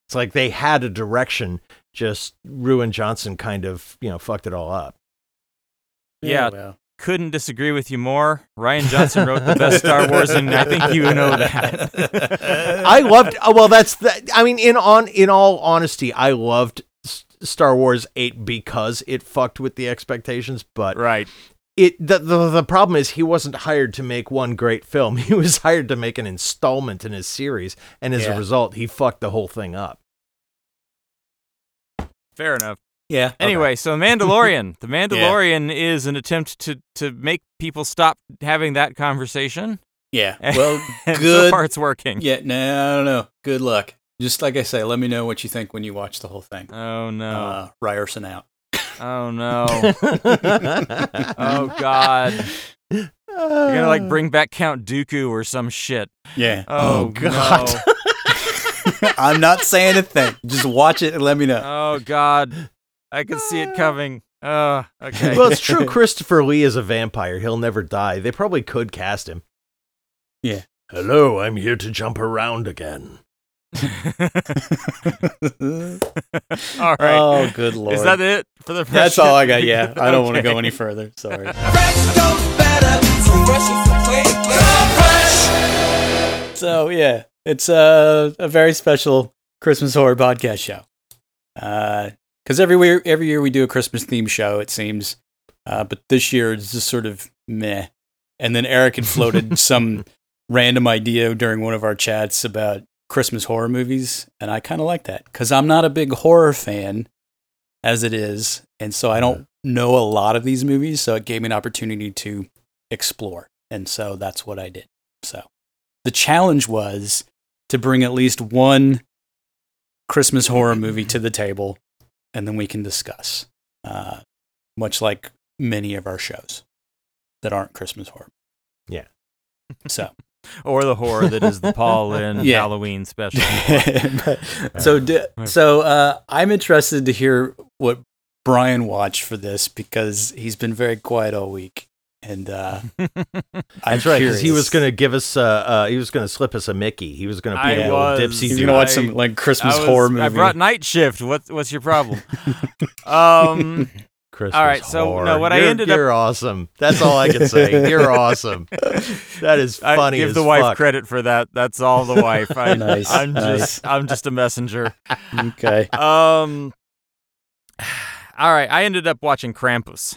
It's like they had a direction, just Rian Johnson kind of, you know, fucked it all up. Yeah. yeah. Couldn't disagree with you more. Rian Johnson wrote the best Star Wars, and I think you know that. I loved. Well, that's. The, I mean, in on in all honesty, I loved Star Wars eight because it fucked with the expectations. But right, it the, the the problem is he wasn't hired to make one great film. He was hired to make an installment in his series, and as yeah. a result, he fucked the whole thing up. Fair enough. Yeah. Anyway, okay. So Mandalorian. The Mandalorian yeah. is an attempt to, to make people stop having that conversation. Yeah. Well, and good. So far it's working. Yeah. No, I don't know. Good luck. Just like I say, let me know what you think when you watch the whole thing. Oh, no. Uh, Ryerson out. Oh, no. Oh, God. You're going to, like, bring back Count Dooku or some shit. Yeah. Oh, oh God. No. I'm not saying a thing. Just watch it and let me know. Oh, God. I can see it coming. Uh, okay. Well, it's true. Christopher Lee is a vampire. He'll never die. They probably could cast him. Yeah. Hello, I'm here to jump around again. All right. Oh, good Lord. Is that it for the pressure? That's all I got, yeah. I don't okay. want to go any further. Sorry. Fresh goes better. Fresh is the way. So, yeah. It's uh, a very special Christmas horror podcast show. Uh... Because every year, every year we do a Christmas-themed show, it seems. Uh, but this year, it's just sort of meh. And then Eric had floated some random idea during one of our chats about Christmas horror movies. And I kind of like that. Because I'm not a big horror fan, as it is. And so I don't know a lot of these movies. So it gave me an opportunity to explore. And so that's what I did. So the challenge was to bring at least one Christmas horror movie to the table. And then we can discuss. Uh, much like many of our shows that aren't Christmas horror. Yeah. So. Or the horror that is the Paul Lynn yeah. Halloween special. but, so do, so uh, I'm interested to hear what Brian watched for this, because he's been very quiet all week. And uh, that's right, because he was going to give us, uh, uh, he was going to slip us a Mickey. He was going to be a was, little dipsy. He's going to watch some like Christmas was, horror movie. I brought Night Shift. What, what's your problem? um, Christmas all right, so horror. No, what you're, I ended you're up. You're awesome. That's all I can say. You're awesome. That is funny. I give as the wife fuck. Credit for that. That's all the wife. I, nice. I'm nice. just, I'm just a messenger. Okay. Um. All right, I ended up watching Krampus.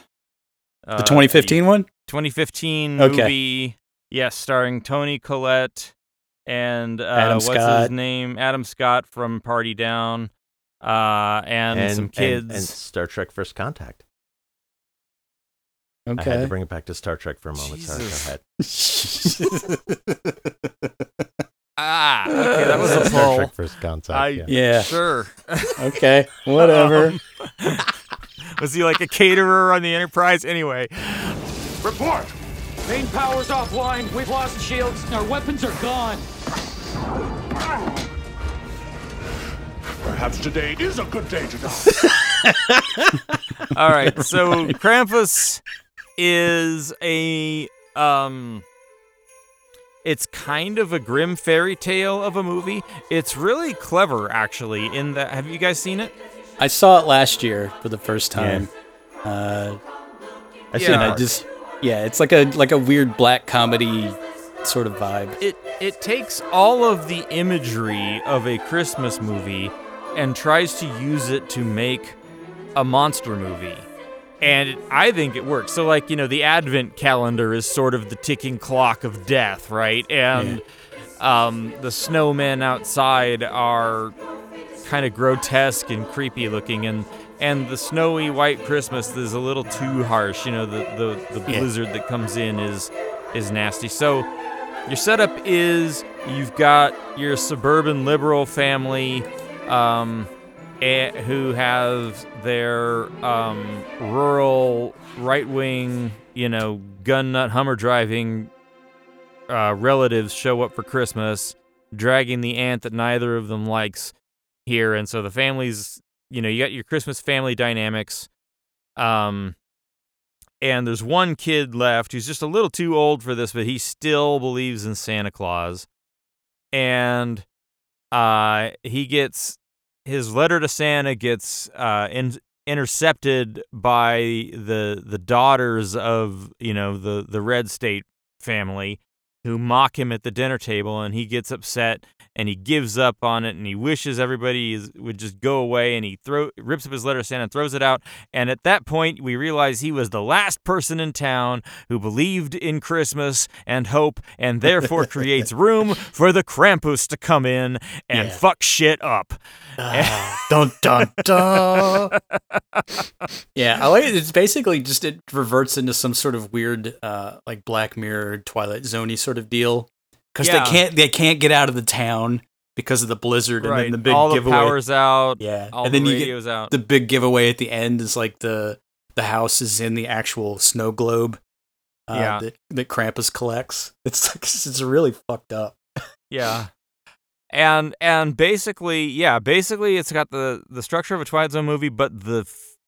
Uh, the twenty fifteen the, one. twenty fifteen okay. movie, yes, starring Tony Collette and uh, Adam what's Scott. his name, Adam Scott from Party Down, uh, and, and some kids. And, and Star Trek First Contact. Okay. I had to bring it back to Star Trek for a moment. Jesus. Sorry, go ahead. ah, okay, that was a Star Trek First Contact. I, yeah. yeah, sure. Okay, whatever. Um, was he like a caterer on the Enterprise? Anyway. Report! Main power's offline. We've lost shields. Our weapons are gone. Perhaps today is a good day to die. All right, so Krampus is a... um. It's kind of a grim fairy tale of a movie. It's really clever, actually. In that, have you guys seen it? I saw it last year for the first time. Yeah. Uh, I yeah. seen it. Just, yeah, it's like a like a weird black comedy sort of vibe. It it takes all of the imagery of a Christmas movie and tries to use it to make a monster movie. And it, I think it works. So, like, you know, the advent calendar is sort of the ticking clock of death, right? And yeah. um, the snowmen outside are... kind of grotesque and creepy looking, and and the snowy white Christmas is a little too harsh. You know, the the, the yeah. blizzard that comes in is is nasty. So your setup is you've got your suburban liberal family um, eh, who have their um, rural right wing, you know, gun nut Hummer driving uh, relatives show up for Christmas, dragging the aunt that neither of them likes. Here and so the families, you know, you got your Christmas family dynamics, um, and there's one kid left who's just a little too old for this, but he still believes in Santa Claus, and uh, he gets his letter to Santa gets uh, in- intercepted by the the daughters of you know the the Red State family. Who mock him at the dinner table, and he gets upset, and he gives up on it, and he wishes everybody is, would just go away, and he throw, rips up his letter to Santa and throws it out, and at that point, we realize he was the last person in town who believed in Christmas and hope, and therefore creates room for the Krampus to come in and yeah. fuck shit up. Uh, dun, dun, dun. yeah, I like it. It's basically just, it reverts into some sort of weird, uh, like, Black Mirror, Twilight Zone-y sort of deal, because yeah. they can't they can't get out of the town because of the blizzard, right. and then the big all giveaway. All the power's out. Yeah, all and then the radio's you get out. The big giveaway at the end is like the the house is in the actual snow globe. Uh, yeah. that, that Krampus collects. It's like, it's really fucked up. Yeah, and and basically, yeah, basically, it's got the the structure of a Twilight Zone movie, but the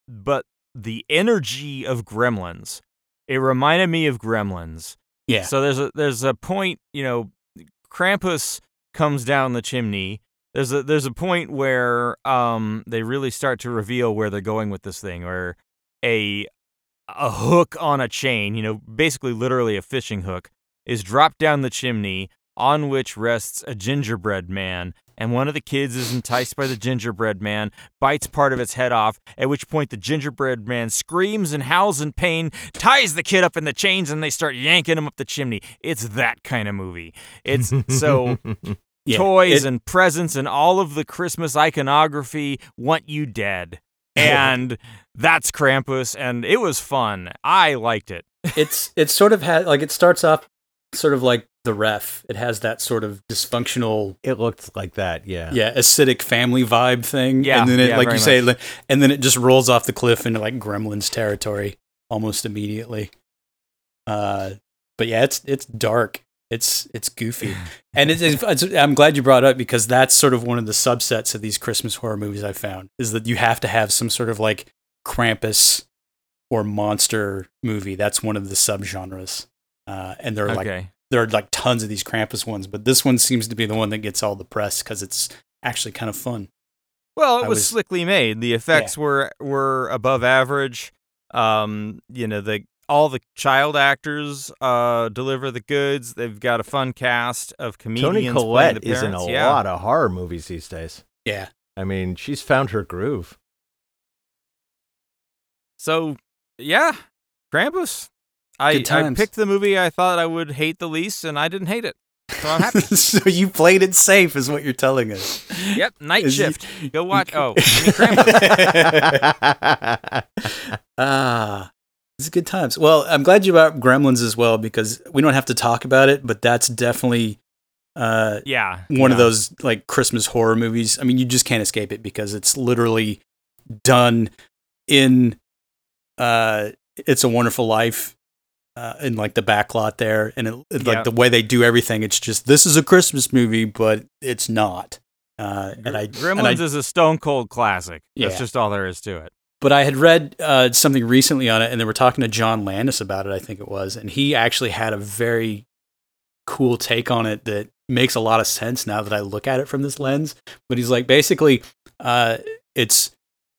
but the energy of Gremlins. It reminded me of Gremlins. Yeah. So there's a there's a point, you know, Krampus comes down the chimney. There's a there's a point where um they really start to reveal where they're going with this thing, or a a hook on a chain, you know, basically literally a fishing hook, is dropped down the chimney, on which rests a gingerbread man, and one of the kids is enticed by the gingerbread man, bites part of its head off, at which point the gingerbread man screams and howls in pain, ties the kid up in the chains, and they start yanking him up the chimney. It's that kind of movie. It's so yeah, toys it, and presents and all of the Christmas iconography want you dead. And that's Krampus, and it was fun. I liked it. It's, it's sort of had, like, it starts off sort of like the ref. It has that sort of dysfunctional. It looks like that, yeah. Yeah, acidic family vibe thing. Yeah, and then it, yeah, like you much. say, and then it just rolls off the cliff into like Gremlins territory almost immediately. Uh, but yeah, it's it's dark. It's it's goofy, and it's, it's, I'm glad you brought it up because that's sort of one of the subsets of these Christmas horror movies I found is that you have to have some sort of like Krampus or monster movie. That's one of the subgenres, uh, and there are okay. like there are like tons of these Krampus ones, but this one seems to be the one that gets all the press because it's actually kind of fun. Well, it was, was slickly made. The effects yeah. were were above average. Um, you know the. All the child actors uh, deliver the goods. They've got a fun cast of comedians. Toni Collette is in a yeah. lot of horror movies these days. Yeah. I mean, she's found her groove. So, yeah, Krampus. I, I picked the movie I thought I would hate the least, and I didn't hate it. So I'm happy. So you played it safe is what you're telling us. Yep, Night is Shift. You... Go watch. Oh, I mean, Krampus. Ah. uh. It's good times. Well, I'm glad you brought Gremlins as well because we don't have to talk about it, but that's definitely uh, yeah, one yeah. of those like Christmas horror movies. I mean, you just can't escape it because it's literally done in uh, It's a Wonderful Life uh, in like the back lot there. And it, it, yeah. like the way they do everything, it's just this is a Christmas movie, but it's not. Uh, and I, Gremlins and I, is a stone cold classic. That's yeah. just all there is to it. But I had read uh, something recently on it, and they were talking to John Landis about it, I think it was, and he actually had a very cool take on it that makes a lot of sense now that I look at it from this lens. But he's like, basically, uh, it's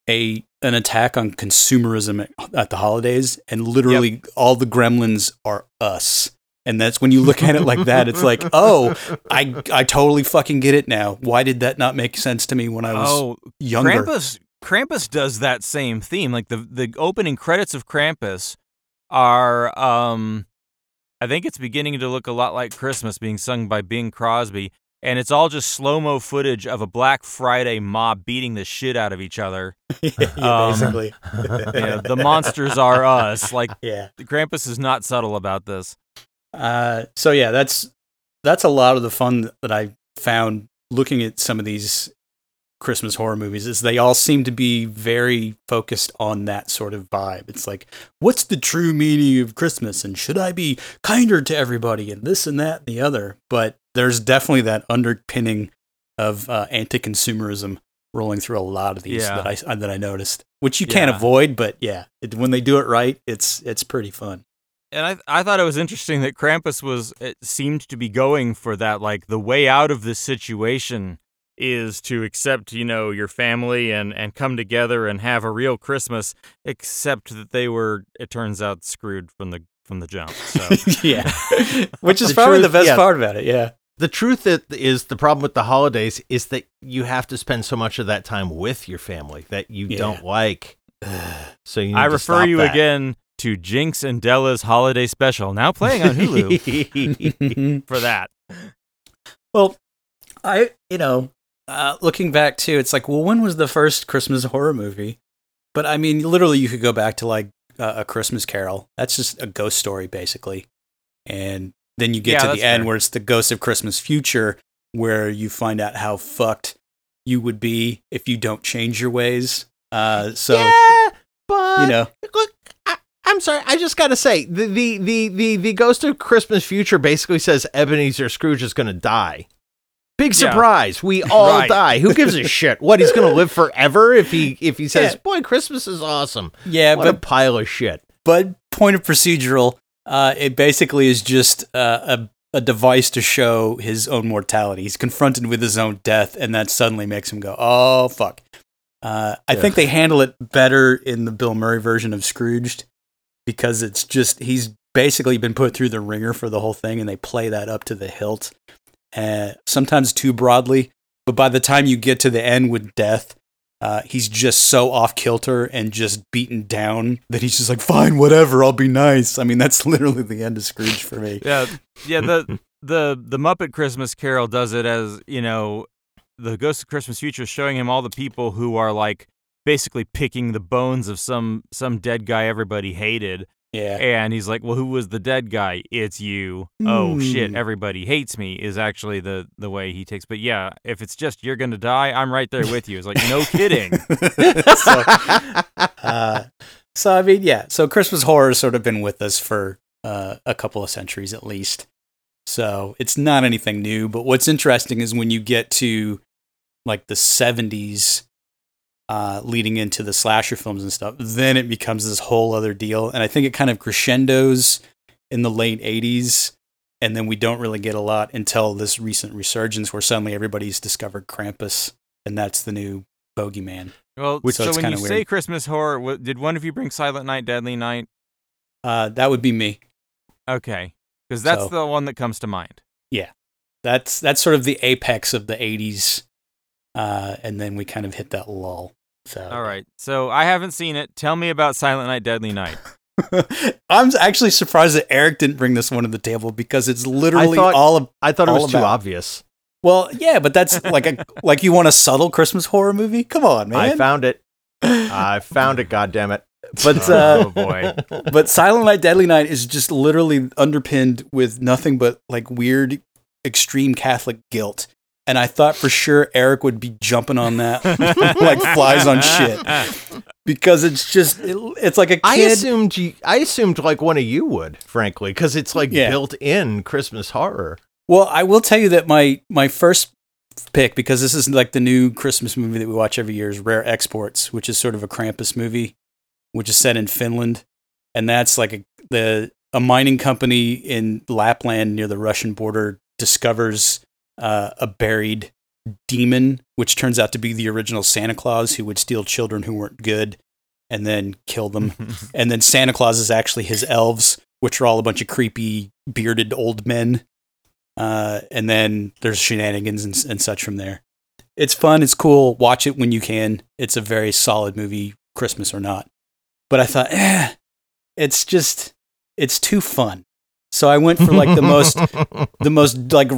a an attack on consumerism at, at the holidays, and literally yep. all the gremlins are us. And that's when you look at it like that, it's like, oh, I I totally fucking get it now. Why did that not make sense to me when I was oh, younger? Krampus- Krampus does that same theme. Like the the opening credits of Krampus are, um, I think it's beginning to look a lot like Christmas, being sung by Bing Crosby, and it's all just slow mo footage of a Black Friday mob beating the shit out of each other. yeah, um, basically, you know, the monsters are us. Like, yeah. Krampus is not subtle about this. Uh, so yeah, that's that's a lot of the fun that I found looking at some of these Christmas horror movies is they all seem to be very focused on that sort of vibe. It's like, what's the true meaning of Christmas? And should I be kinder to everybody and this and that and the other? But there's definitely that underpinning of uh, anti-consumerism rolling through a lot of these yeah. that I that I noticed, which you yeah. can't avoid. But yeah, it, when they do it right, it's it's pretty fun. And I I thought it was interesting that Krampus was it seemed to be going for that, like the way out of this situation is to accept, you know, your family and, and come together and have a real Christmas, except that they were, it turns out, screwed from the from the jump. So. yeah. Which is the probably truth, the best yeah. part about it, yeah. The truth is the problem with the holidays is that you have to spend so much of that time with your family that you yeah. don't like. So you need I to refer you that. again to Jinx and Della's holiday special, now playing on Hulu, for that. Well, I, you know, Uh, looking back, too, it's like, well, when was the first Christmas horror movie? But, I mean, literally, you could go back to, like, uh, A Christmas Carol. That's just a ghost story, basically. And then you get yeah, to the end fair. where it's the ghost of Christmas future, where you find out how fucked you would be if you don't change your ways. Uh, so, yeah, but, you know. Look, I, I'm sorry. I just got to say, the, the, the, the, the ghost of Christmas future basically says Ebenezer Scrooge is going to die. Big surprise! Yeah. We all right. die. Who gives a shit? What, he's going to live forever if he if he says, yeah. "Boy, Christmas is awesome." Yeah, what but a pile of shit. But point of procedural, uh, it basically is just uh, a a device to show his own mortality. He's confronted with his own death, and that suddenly makes him go, "Oh fuck!" Uh, I yeah. think they handle it better in the Bill Murray version of Scrooged because it's just he's basically been put through the ringer for the whole thing, and they play that up to the hilt. Uh, sometimes too broadly, but by the time you get to the end with death, uh, he's just so off kilter and just beaten down that he's just like, fine, whatever, I'll be nice. I mean, that's literally the end of Scrooge for me. Yeah, yeah. The the the Muppet Christmas Carol does it as, you know, the Ghost of Christmas Future is showing him all the people who are like basically picking the bones of some some dead guy everybody hated. Yeah. And he's like, well, who was the dead guy? It's you. Mm. Oh, shit, everybody hates me is actually the, the way he takes. But yeah, if it's just you're going to die, I'm right there with you. It's like, no kidding. so, uh, so, I mean, yeah. So Christmas horror has sort of been with us for uh, a couple of centuries at least. So it's not anything new. But what's interesting is when you get to like the seventies, Uh, leading into the slasher films and stuff, then it becomes this whole other deal. And I think it kind of crescendos in the late eighties, and then we don't really get a lot until this recent resurgence where suddenly everybody's discovered Krampus, and that's the new bogeyman. Well, so, so when you weird. say Christmas horror, did one of you bring Silent Night, Deadly Night? Uh, that would be me. Okay, because that's so, the one that comes to mind. Yeah, that's that's sort of the apex of the eighties, uh, and then we kind of hit that lull. So. All right, so I haven't seen it. Tell me about Silent Night, Deadly Night. I'm actually surprised that Eric didn't bring this one to the table because it's literally I thought, all. Of, I thought it was about. too obvious. Well, yeah, but that's like a like you want a subtle Christmas horror movie? Come on, man! I found it. I found it. Goddammit! But uh, oh boy! But Silent Night, Deadly Night is just literally underpinned with nothing but like weird, extreme Catholic guilt. And I thought for sure Eric would be jumping on that like flies on shit because it's just it, it's like a kid. I assumed you, I assumed like one of you would, frankly, because it's like yeah. built in Christmas horror. Well, I will tell you that my my first pick, because this is like the new Christmas movie that we watch every year, is Rare Exports, which is sort of a Krampus movie, which is set in Finland, and that's like a the a mining company in Lapland near the Russian border discovers. Uh, a buried demon, which turns out to be the original Santa Claus who would steal children who weren't good and then kill them. And then Santa Claus is actually his elves, which are all a bunch of creepy, bearded old men. Uh, and then there's shenanigans and, and such from there. It's fun. It's cool. Watch it when you can. It's a very solid movie, Christmas or not. But I thought, eh, it's just, it's too fun. So I went for like the most, the most like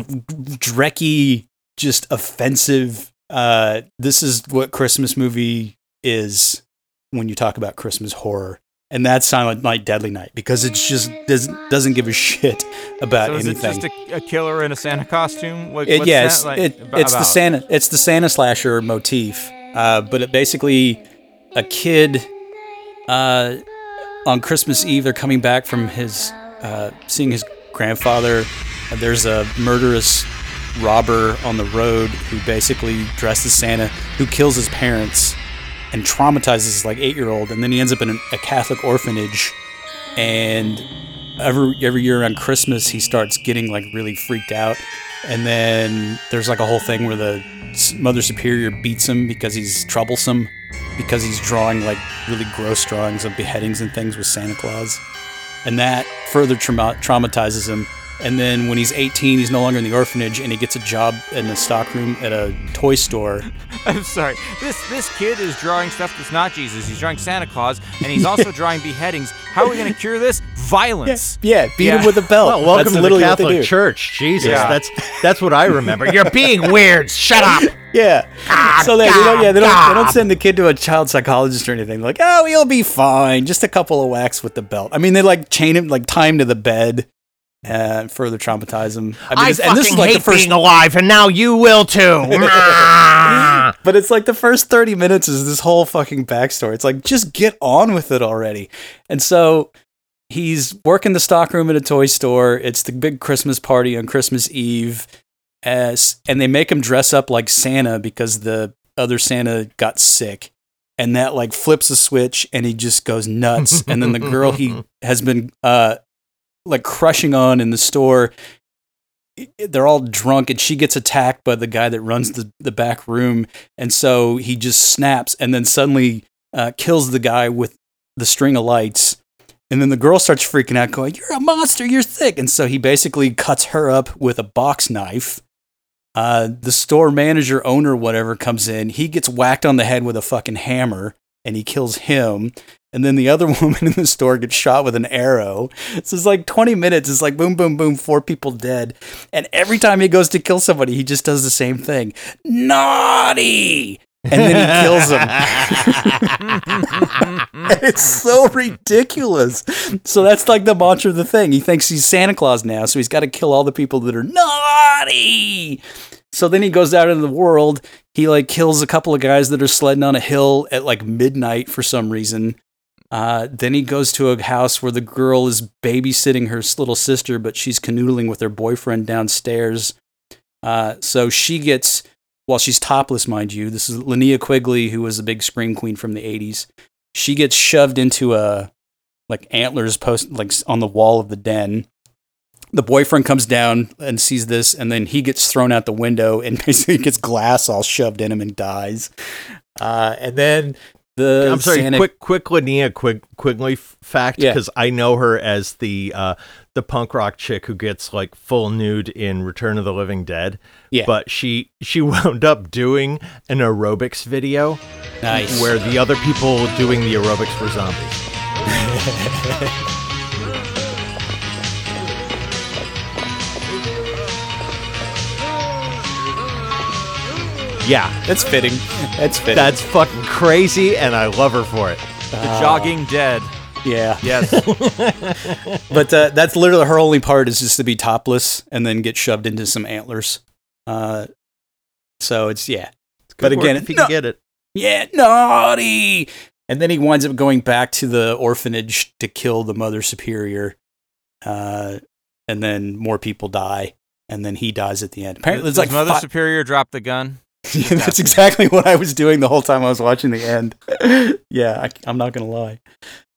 drecky, just offensive. Uh, this is what Christmas movie is when you talk about Christmas horror, and that's Silent Night, Deadly Night because it's just doesn't doesn't give a shit about so is anything. It's just a, a killer in a Santa costume. What, it, what's yeah, that it's, like it, it's about? the Santa, it's the Santa slasher motif, uh, but it basically a kid uh, on Christmas Eve they're coming back from his. Uh, seeing his grandfather, uh, there's a murderous robber on the road who basically dresses as Santa, who kills his parents and traumatizes his like eight-year-old, and then he ends up in a, a Catholic orphanage. And every every year around Christmas, he starts getting like really freaked out. And then there's like a whole thing where the Mother Superior beats him because he's troublesome, because he's drawing like really gross drawings of beheadings and things with Santa Claus. And that further trauma- traumatizes him. And then when he's eighteen, he's no longer in the orphanage, and he gets a job in the stockroom at a toy store. I'm sorry. This this kid is drawing stuff that's not Jesus. He's drawing Santa Claus, and he's also drawing beheadings. How are we going to cure this? Violence. Yeah, yeah beat yeah. him with a belt. Well, welcome that's to the Catholic Church. Jesus, yeah. that's that's what I remember. You're being weird. Shut up. Yeah. Ah, so they, God, they don't, yeah, they don't, they don't send the kid to a child psychologist or anything. They're like, oh, he'll be fine. Just a couple of whacks with the belt. I mean, they like chain him, like tie him to the bed. And further traumatize him. I, mean, I fucking and this is like hate the first... being alive, and now you will too. But it's like the first thirty minutes is this whole fucking backstory. It's like, just get on with it already. And so he's working the stockroom at a toy store. It's the big Christmas party on Christmas Eve, as and they make him dress up like Santa because the other Santa got sick. And that like flips a switch, and he just goes nuts. And then the girl he has been... uh like crushing on in the store, they're all drunk, and she gets attacked by the guy that runs the, the back room, and so he just snaps and then suddenly uh, kills the guy with the string of lights, and then the girl starts freaking out going, you're a monster, you're sick, and so he basically cuts her up with a box knife. Uh, the store manager, owner, whatever comes in, he gets whacked on the head with a fucking hammer, and he kills him. And then the other woman in the store gets shot with an arrow. So it's like twenty minutes. It's like boom, boom, boom, four people dead. And every time he goes to kill somebody, he just does the same thing. Naughty! And then he kills him. It's so ridiculous. So that's like the mantra of the thing. He thinks he's Santa Claus now, so he's got to kill all the people that are naughty. So then he goes out into the world. He like kills a couple of guys that are sledding on a hill at like midnight for some reason. Uh, then he goes to a house where the girl is babysitting her little sister, but she's canoodling with her boyfriend downstairs. Uh, so she gets, while well, she's topless, mind you, this is Linnea Quigley, who was a big scream queen from the eighties. She gets shoved into a, like, antlers post, like, on the wall of the den. The boyfriend comes down and sees this, and then he gets thrown out the window and basically gets glass all shoved in him and dies. Uh, and then... The I'm sorry, Santa- quick, quick Linnea Quig- Quigley f- fact, because yeah. I know her as the uh, the punk rock chick who gets like full nude in Return of the Living Dead. Yeah. But she she wound up doing an aerobics video. Nice. Where the other people doing the aerobics were zombies. Yeah, that's fitting. That's fitting. That's fucking crazy, and I love her for it. The uh, jogging dead. Yeah. Yes. But uh, that's literally her only part, is just to be topless and then get shoved into some antlers. Uh, so it's yeah. It's good but again, if you no- can get it. Yeah, naughty. And then he winds up going back to the orphanage to kill the mother superior, uh, and then more people die, and then he dies at the end. Apparently, does, it's like mother fi- superior dropped the gun. Yeah, that's exactly what I was doing the whole time I was watching the end. Yeah, I, I'm not going to lie.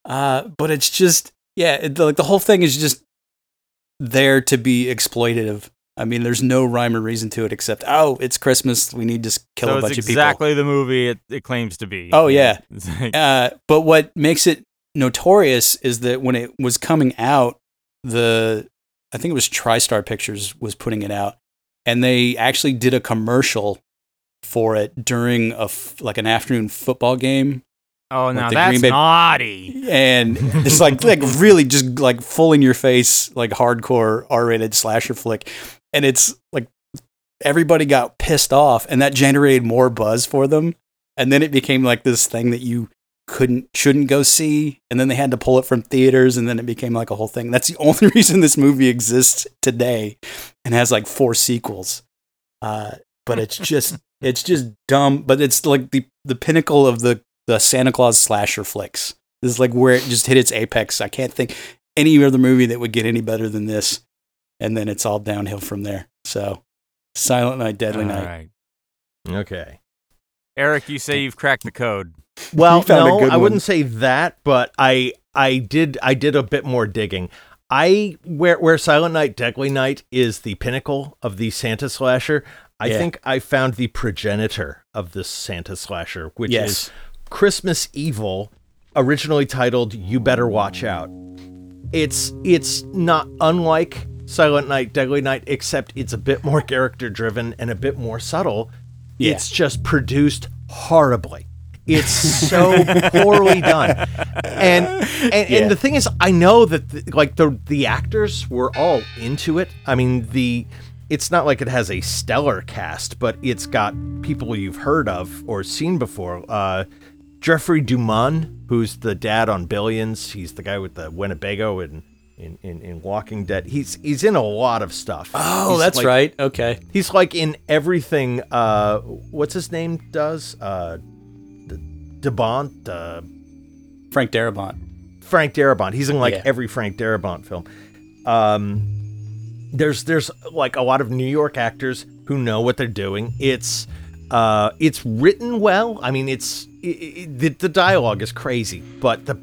Uh, but it's just, yeah, it, like the whole thing is just there to be exploitative. I mean, there's no rhyme or reason to it except, oh, it's Christmas. We need to kill so a bunch of people. It's exactly the movie it, it claims to be. Oh, yeah. uh, but what makes it notorious is that when it was coming out, the I think it was TriStar Pictures was putting it out, and they actually did a commercial for it during a f- like an afternoon football game. Oh, now that's Bay- naughty. And it's like like really just like full in your face, like hardcore R-rated slasher flick. And it's like everybody got pissed off, and that generated more buzz for them. And then it became like this thing that you couldn't shouldn't go see, and then they had to pull it from theaters, and then it became like a whole thing. That's the only reason this movie exists today and has like four sequels. Uh, but it's just It's just dumb, but it's like the, the pinnacle of the, the Santa Claus slasher flicks. This is like where it just hit its apex. I can't think any other movie that would get any better than this. And then it's all downhill from there. So, Silent Night, Deadly all Night. Right. Okay. Eric, you say you've cracked the code. Well, no, I wouldn't say that, but I I did I did a bit more digging. I where where Silent Night, Deadly Night is the pinnacle of the Santa slasher. I yeah. think I found the progenitor of this Santa slasher, which yes. is Christmas Evil, originally titled You Better Watch Out. It's it's not unlike Silent Night, Deadly Night, except it's a bit more character-driven and a bit more subtle. Yeah. It's just produced horribly. It's so poorly done. And and, yeah. and the thing is, I know that the, like the the actors were all into it. I mean, the... It's not like it has a stellar cast, but it's got people you've heard of or seen before. Uh, Jeffrey Dumont, who's the dad on Billions. He's the guy with the Winnebago in, in, in, in Walking Dead. He's he's in a lot of stuff. Oh, he's that's like, right. Okay. He's like in everything. Uh, what's his name does? Uh, Darabont. Uh, Frank Darabont. Frank Darabont. He's in like yeah. every Frank Darabont film. Um There's there's like a lot of New York actors who know what they're doing. It's uh it's written well. I mean, it's it, it, the, the dialogue is crazy, but the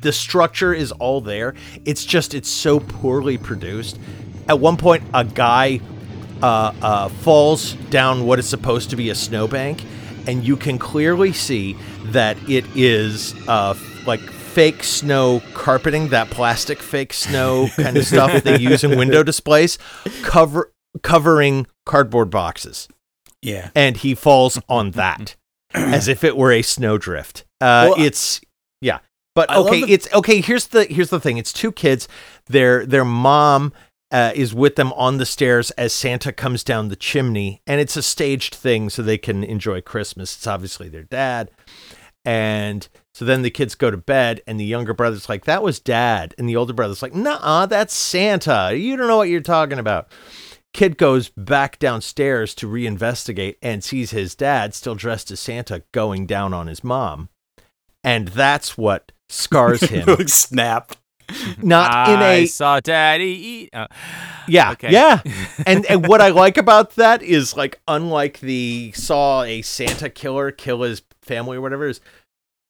the structure is all there. It's just it's so poorly produced. At one point, a guy uh, uh, falls down what is supposed to be a snowbank, and you can clearly see that it is uh like. fake snow carpeting, that plastic fake snow kind of stuff they use in window displays, cover covering cardboard boxes. Yeah. And he falls on that as if it were a snowdrift. Uh, well, it's yeah. But okay, the- it's okay, here's the here's the thing. It's two kids. Their their mom uh, is with them on the stairs as Santa comes down the chimney. And it's a staged thing so they can enjoy Christmas. It's obviously their dad. And so then the kids go to bed, and the younger brother's like, that was dad. And the older brother's like, nah, that's Santa. You don't know what you're talking about. Kid goes back downstairs to reinvestigate and sees his dad, still dressed as Santa, going down on his mom. And that's what scars him. Snap. Not I in a... I saw daddy eat. Oh. Yeah, okay. yeah. And, and what I like about that is, like, unlike the saw a Santa killer kill his family or whatever, is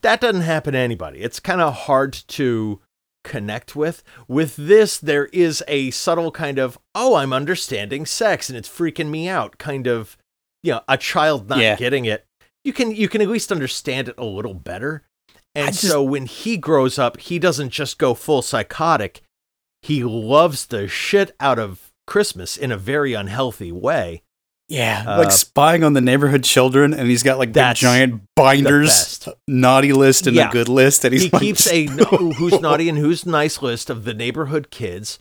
that doesn't happen to anybody. It's kind of hard to... connect with with this. There is a subtle kind of, oh, I'm understanding sex and it's freaking me out kind of, you know, a child not yeah. getting it. You can you can at least understand it a little better. And just, so when he grows up, he doesn't just go full psychotic. He loves the shit out of Christmas in a very unhealthy way. Yeah, uh, like spying on the neighborhood children, and he's got like that giant binders, naughty list and yeah. a good list, and he's he like, keeps a who's naughty and who's nice list of the neighborhood kids.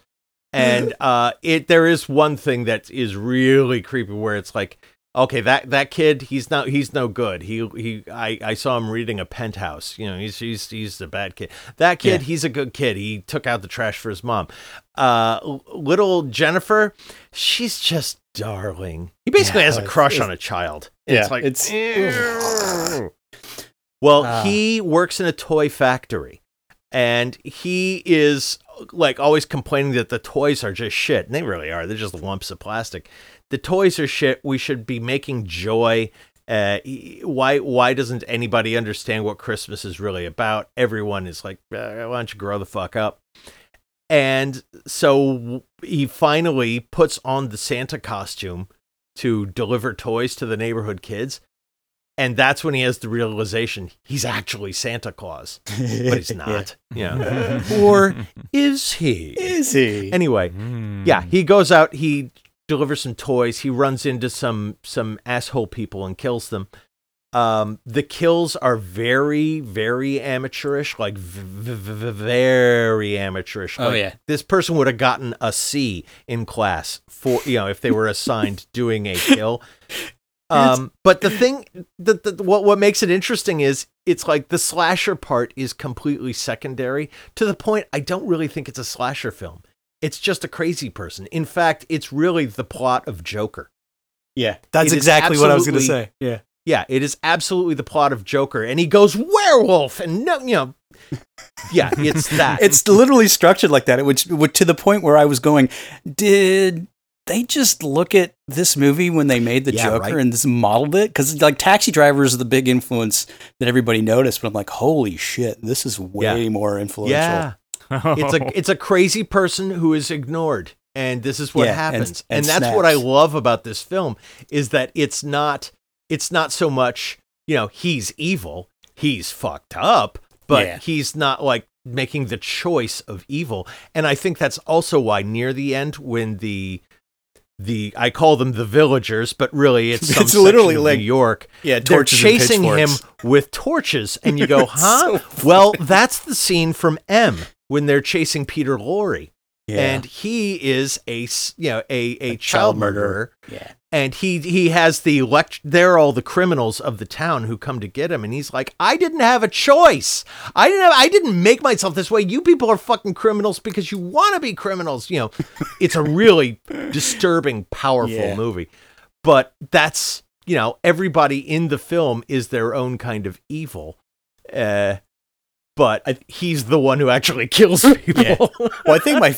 And uh, it there is one thing that is really creepy where it's like, okay, that, that kid, he's not he's no good. He he, I, I saw him reading a Penthouse. You know, he's he's he's a bad kid. That kid, yeah. he's a good kid. He took out the trash for his mom. Uh, little Jennifer, she's just. Darling. He basically yeah, has a crush on a child. Yeah, it's like, it's, ew. Well, uh, he works in a toy factory, and he is like always complaining that the toys are just shit. And they really are. They're just lumps of plastic. The toys are shit. We should be making joy. Uh, why, why doesn't anybody understand what Christmas is really about? Everyone is like, why don't you grow the fuck up? And so he finally puts on the Santa costume to deliver toys to the neighborhood kids. And that's when he has the realization he's actually Santa Claus, but he's not. yeah. You know? Or is he? Is he? Anyway, mm. yeah, he goes out, he delivers some toys, he runs into some some asshole people and kills them. Um, the kills are very, very amateurish, like v- v- v- very amateurish. Like, oh yeah, this person would have gotten a C in class for, you know, if they were assigned doing a kill. Um, but the thing that the, what what makes it interesting is it's like the slasher part is completely secondary to the point. I don't really think it's a slasher film. It's just a crazy person. In fact, it's really the plot of Joker. Yeah, that's it exactly what I was going to say. Yeah. Yeah, it is absolutely the plot of Joker, and he goes werewolf, and no, you know, yeah, it's that. It's literally structured like that, which, which to the point where I was going, did they just look at this movie when they made the yeah, Joker right? and just modeled it? Because like Taxi Driver is the big influence that everybody noticed, but I'm like, holy shit, this is way yeah. more influential. Yeah, oh. it's a it's a crazy person who is ignored, and this is what yeah, happens, and, and, and that's snaps. What I love about this film is that it's not. It's not so much, you know, he's evil, he's fucked up, but yeah. he's not like making the choice of evil. And I think that's also why near the end when the the I call them the villagers, but really it's some it's literally like New York. Yeah, they're chasing him with torches, and you go, huh? So well, that's the scene from M when they're chasing Peter Lorre. Yeah. And he is a you know a, a, a child murderer. murderer. Yeah. And he he has the lect- they're all the criminals of the town who come to get him, and he's like, I didn't have a choice. I didn't have, I didn't make myself this way. You people are fucking criminals because you want to be criminals. You know, it's a really disturbing, powerful yeah. movie. But that's, you know, everybody in the film is their own kind of evil. Uh But he's the one who actually kills people. Yeah. Well, I think my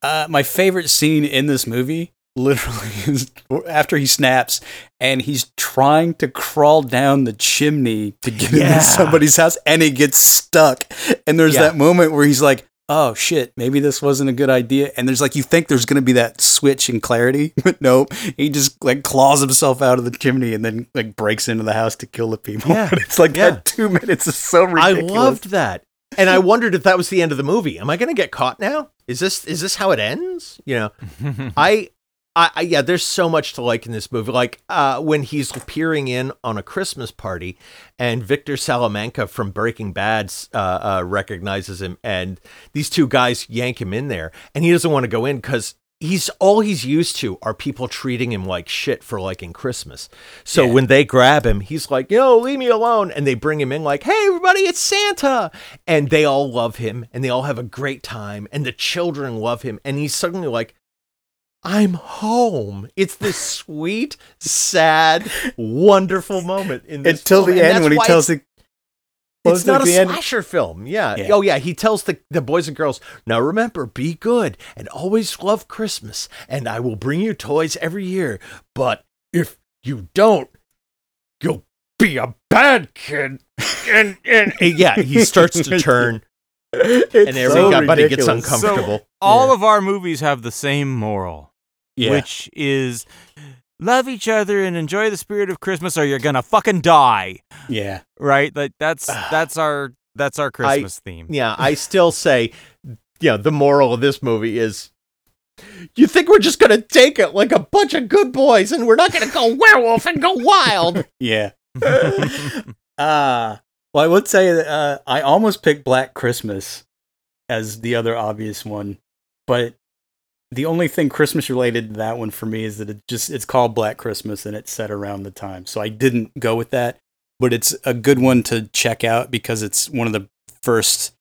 uh, my favorite scene in this movie literally is after he snaps and he's trying to crawl down the chimney to get yeah. into somebody's house, and he gets stuck. And there's yeah. that moment where he's like, oh shit, maybe this wasn't a good idea. And there's like, you think there's going to be that switch in clarity, but nope. He just like claws himself out of the chimney and then like breaks into the house to kill the people. Yeah. It's like yeah. that two minutes is so ridiculous. I loved that. And I wondered if that was the end of the movie. Am I going to get caught now? Is this, is this how it ends? You know, I, I, I, yeah, there's so much to like in this movie. Like uh, when he's peering in on a Christmas party and Victor Salamanca from Breaking Bad uh, uh, recognizes him, and these two guys yank him in there, and he doesn't want to go in because he's all he's used to are people treating him like shit for liking Christmas. So yeah. when they grab him, he's like, you know, leave me alone. And they bring him in like, hey, everybody, it's Santa. And they all love him and they all have a great time. And the children love him. And he's suddenly like, I'm home. It's this sweet, sad, wonderful moment in this until film. the end when he tells the. It's not a slasher film. Yeah. yeah. Oh, yeah. He tells the, the boys and girls, now remember, be good and always love Christmas. And I will bring you toys every year. But if you don't, you'll be a bad kid. And, and yeah, he starts to turn. It's and everybody so gets uncomfortable. So all yeah. of our movies have the same moral, yeah. which is love each other and enjoy the spirit of Christmas, or you're gonna fucking die. Yeah, right. Like that's that's our that's our Christmas I, theme. Yeah, I still say, yeah, you know, the moral of this movie is, you think we're just gonna take it like a bunch of good boys, and we're not gonna go werewolf and go wild. Yeah. Ah. uh, Well, I would say that uh, I almost picked Black Christmas as the other obvious one, but the only thing Christmas related to that one for me is that it just it's called Black Christmas and it's set around the time. So I didn't go with that, but it's a good one to check out because it's one of the first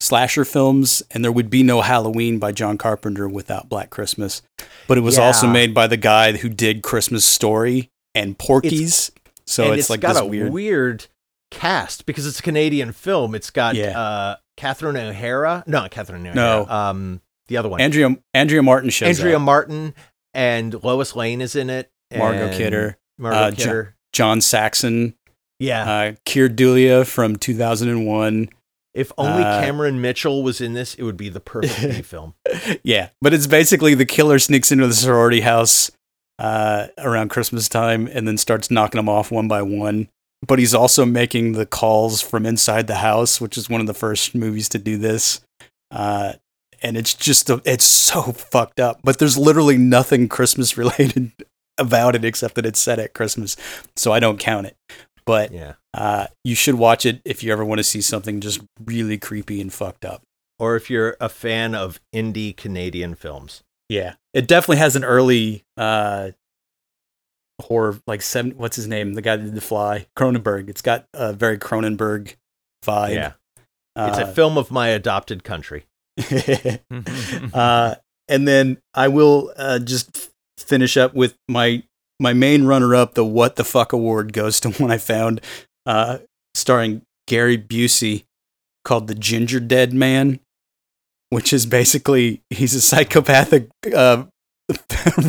slasher films, and there would be no Halloween by John Carpenter without Black Christmas. But it was yeah. also made by the guy who did Christmas Story and Porky's. It's, so it's, it's like got this a weird... weird- cast because it's a Canadian film. It's got yeah. uh Catherine O'Hara, no, Catherine O'Hara. No, um, the other one, Andrea Andrea Martin shows Andrea up. Martin and Lois Lane is in it. Margot Kidder, Margot uh, Kidder, John, John Saxon, yeah, uh, Keir Dullea from two thousand one. If only uh, Cameron Mitchell was in this, it would be the perfect film. Yeah, but it's basically the killer sneaks into the sorority house uh around Christmas time and then starts knocking them off one by one. But he's also making the calls from inside the house, which is one of the first movies to do this. Uh, and it's just, a, it's so fucked up. But there's literally nothing Christmas related about it except that it's set at Christmas. So I don't count it. But yeah. uh, you should watch it if you ever want to see something just really creepy and fucked up. Or if you're a fan of indie Canadian films. Yeah. It definitely has an early... Uh, horror, like seven, what's his name? The guy that did The Fly, Cronenberg. It's got a very Cronenberg vibe. Yeah, uh, it's a film of my adopted country. uh, and then I will uh, just finish up with my my main runner up. The What the Fuck Award goes to one I found, uh, starring Gary Busey, called The Ginger Dead Man, which is basically he's a psychopathic. Uh,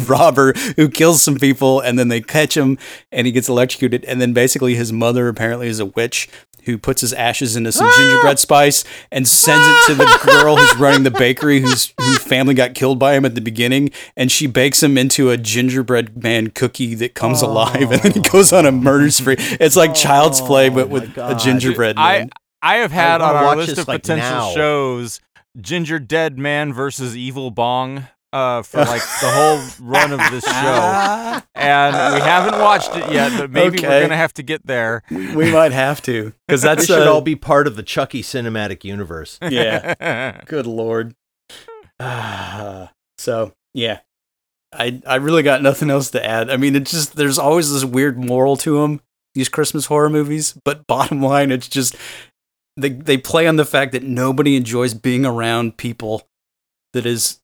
robber who kills some people and then they catch him and he gets electrocuted, and then basically his mother apparently is a witch who puts his ashes into some gingerbread spice and sends it to the girl who's running the bakery whose whose family got killed by him at the beginning, and she bakes him into a gingerbread man cookie that comes oh. alive, and then he goes on a murder spree. It's like oh, Child's Play but with a gingerbread man. I, I have had I on our list of like potential now. shows Ginger Dead Man versus Evil Bong Uh, for like the whole run of this show, and we haven't watched it yet, but maybe okay. we're gonna have to get there. We might have to, because that should uh, all be part of the Chucky cinematic universe. Yeah, good lord. Uh, so yeah, I I really got nothing else to add. I mean, it's just there's always this weird moral to them, these Christmas horror movies. But bottom line, it's just they they play on the fact that nobody enjoys being around people that is.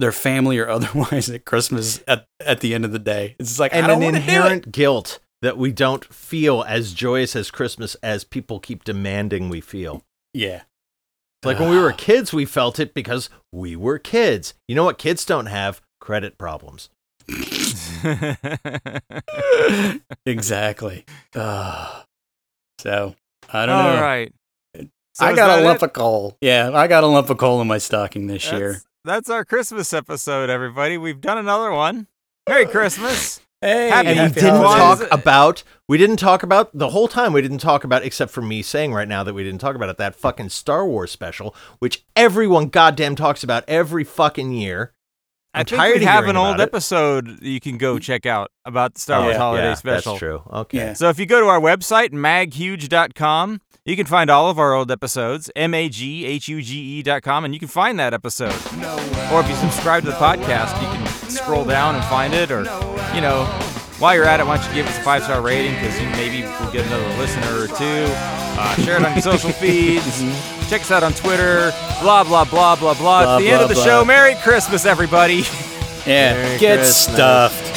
Their family or otherwise at Christmas at, at the end of the day. It's like, and I don't an inherent guilt that we don't feel as joyous as Christmas as people keep demanding we feel. Yeah. It's like uh, when we were kids, we felt it because we were kids. You know what kids don't have? Credit problems. Exactly. Uh, so, I don't All know. All right. So I got a lump it? of coal. Yeah, I got a lump of coal in my stocking this That's- year. That's our Christmas episode, everybody. We've done another one. Merry Christmas. Hey, happy and we didn't talk about, we didn't talk about, the whole time we didn't talk about, except for me saying right now that we didn't talk about it, that fucking Star Wars special, which everyone goddamn talks about every fucking year. I'm I think tired we of have an old episode you can go check out about the Star Wars yeah, Holiday yeah, Special. That's true. Okay. Yeah. So if you go to our website, mag huge dot com, you can find all of our old episodes, M A G H U G E dot com, and you can find that episode. No, or if you subscribe to the no, podcast, you can scroll no, down and find it. Or, no, you know, while you're at it, why don't you give us a five-star rating, because maybe we'll get another listener or two. Uh, share it on your social feeds. Check us out on Twitter. Blah, blah, blah, blah, blah. It's the blah, end of the blah. show. Merry Christmas, everybody. Yeah. Merry Get Christmas. stuffed.